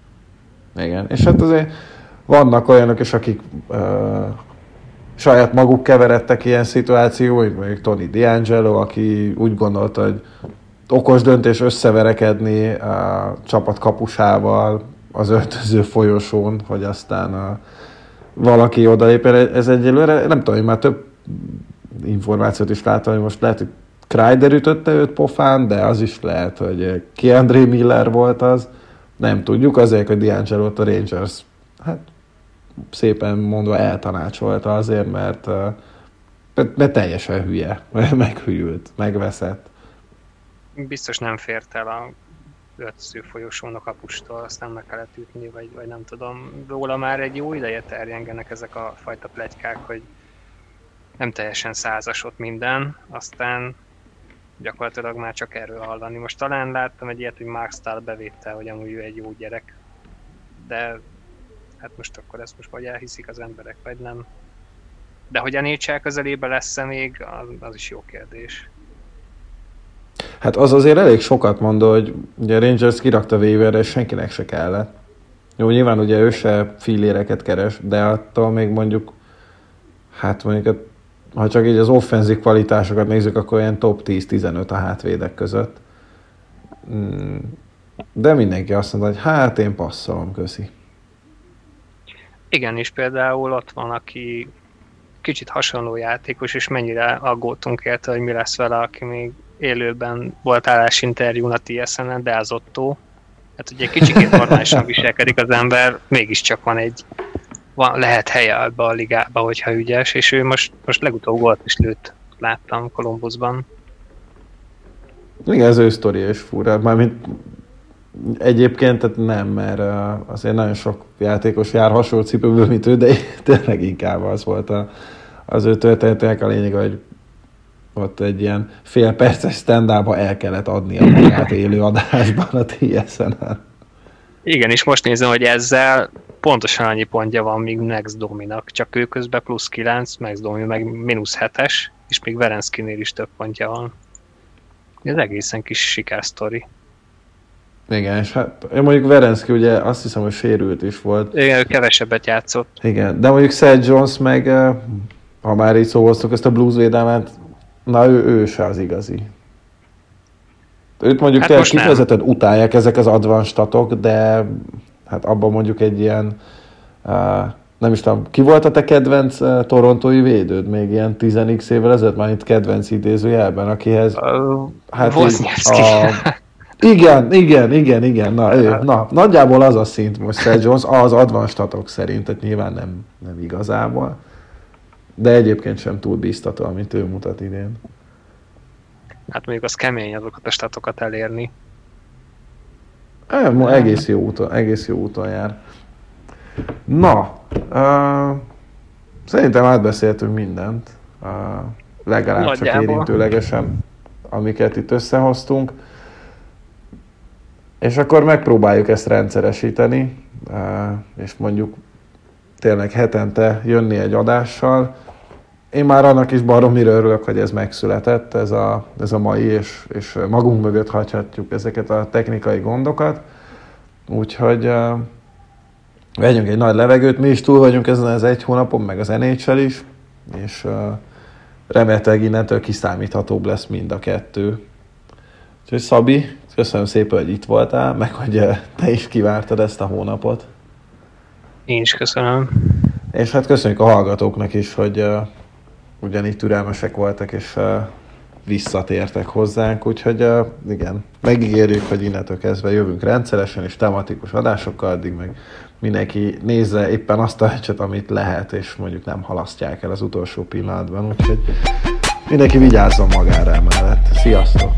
Igen, és hát azért vannak olyanok is, akik saját maguk keveredtek ilyen szituációba, mondjuk Tony DiAngelo, aki úgy gondolta, hogy okos döntés összeverekedni a csapat kapusával az öltöző folyosón, hogy aztán valaki odalép. Ez egyelőre, nem tudom, hogy már több információt is láttam, hogy most lehet, hogy Kreider ütötte őt pofán, de az is lehet, hogy ki André Miller volt az. Nem tudjuk, azért, hogy DiAngelo-t a Rangers, hát szépen mondva eltanácsolta azért, mert teljesen hülye, meghűlt, megveszett. Biztos nem fért el a öltöző folyosón a kapustól, aztán meg kellett ütni, vagy nem tudom. Róla már egy jó ideje terjengenek ezek a fajta pletykák, hogy nem teljesen százasott minden, aztán gyakorlatilag már csak erről hallani. Most talán láttam egy ilyet, hogy Hextall bevétel, hogy amúgy ő egy jó gyerek, de hát most akkor ezt most vagy elhiszik az emberek, vagy nem. De hogy a NHL közelébe lesz-e még, az is jó kérdés. Hát az azért elég sokat mondó, hogy ugye a Rangers kirakta waiverre, és senkinek se kellett. Jó, nyilván ugye ő se filléreket keres, de attól még mondjuk, hát mondjuk, ha csak így az offenzív kvalitásokat nézzük, akkor ilyen top 10-15 a hátvédek között. De mindenki azt mondta, hogy hát én passzolom, köszi. Igen, és például ott van, aki kicsit hasonló játékos, és mennyire aggódtunk érte, hogy mi lesz vele, aki még élőben volt állásinterjún a TSN-en, de az Otto. Hát ugye kicsikét normálisan viselkedik az ember, mégiscsak lehet helye ebbe a ligába, hogyha ügyes, és ő most legutóbb gólt is lőtt, láttam Kolumbuszban. Igen, az ő sztoria is fura, mármint egyébként tehát nem, mert azért nagyon sok játékos jár hasonló cipőből, mint ő, de tényleg inkább az volt az ő történetének a lényeg, hogy ott egy ilyen fél perces stand-up-ba el kellett adni a magát élő adásban a TSN-en. Igen, és most nézem, hogy ezzel pontosan annyi pontja van még Max Dominak, csak ő közben plusz 9, Max Domi meg mínusz 7-es, és még Verenszkinél is több pontja van. Ez egészen kis sikersztori. Igen, és hát mondjuk Verenszki ugye azt hiszem, hogy sérült is volt. Igen, ő kevesebbet játszott. Igen, de mondjuk Seth Jones meg, ha már így szóhoztuk ezt a Blues védelmet, na ő se az igazi. Őt mondjuk hát tényleg kifejezetten utálják ezek az advanced statok, de hát abban mondjuk egy ilyen, nem is tudom, ki volt a te kedvenc torontói védőd még ilyen 10x évvel ezelőtt, már itt kedvenc idézőjelben, akihez... Hát Wozniewski. Igen, na, nagyjából az a szint most Seth Jones, az advanced statok szerint, tehát nyilván nem igazából, de egyébként sem túl bíztató, amit ő mutat idén. Hát mondjuk az kemény azokat a statokat elérni. Egész jó úton jár. Na, szerintem átbeszéltünk mindent, legalább nagyjából. Csak érintőlegesen, amiket itt összehoztunk. És akkor megpróbáljuk ezt rendszeresíteni, és mondjuk tényleg hetente jönni egy adással. Én már annak is baromira örülök, hogy ez megszületett, ez a mai, és magunk mögött hagyhatjuk ezeket a technikai gondokat. Úgyhogy vegyünk egy nagy levegőt, mi is túl vagyunk ezen az egy hónapon, meg az NHL is, és remélhetőleg innentől kiszámíthatóbb lesz mind a kettő. Úgyhogy Szabi, köszönöm szépen, hogy itt voltál, meg hogy te is kivártad ezt a hónapot. Én is köszönöm. És hát köszönjük a hallgatóknak is, hogy ugyanígy türelmesek voltak, és visszatértek hozzánk, úgyhogy igen, megígérjük, hogy innentől kezdve jövünk rendszeresen és tematikus adásokkal, addig meg mindenki nézze éppen azt a meccset, amit lehet, és mondjuk nem halasztják el az utolsó pillanatban, úgyhogy mindenki vigyázzon magára emellett. Sziasztok!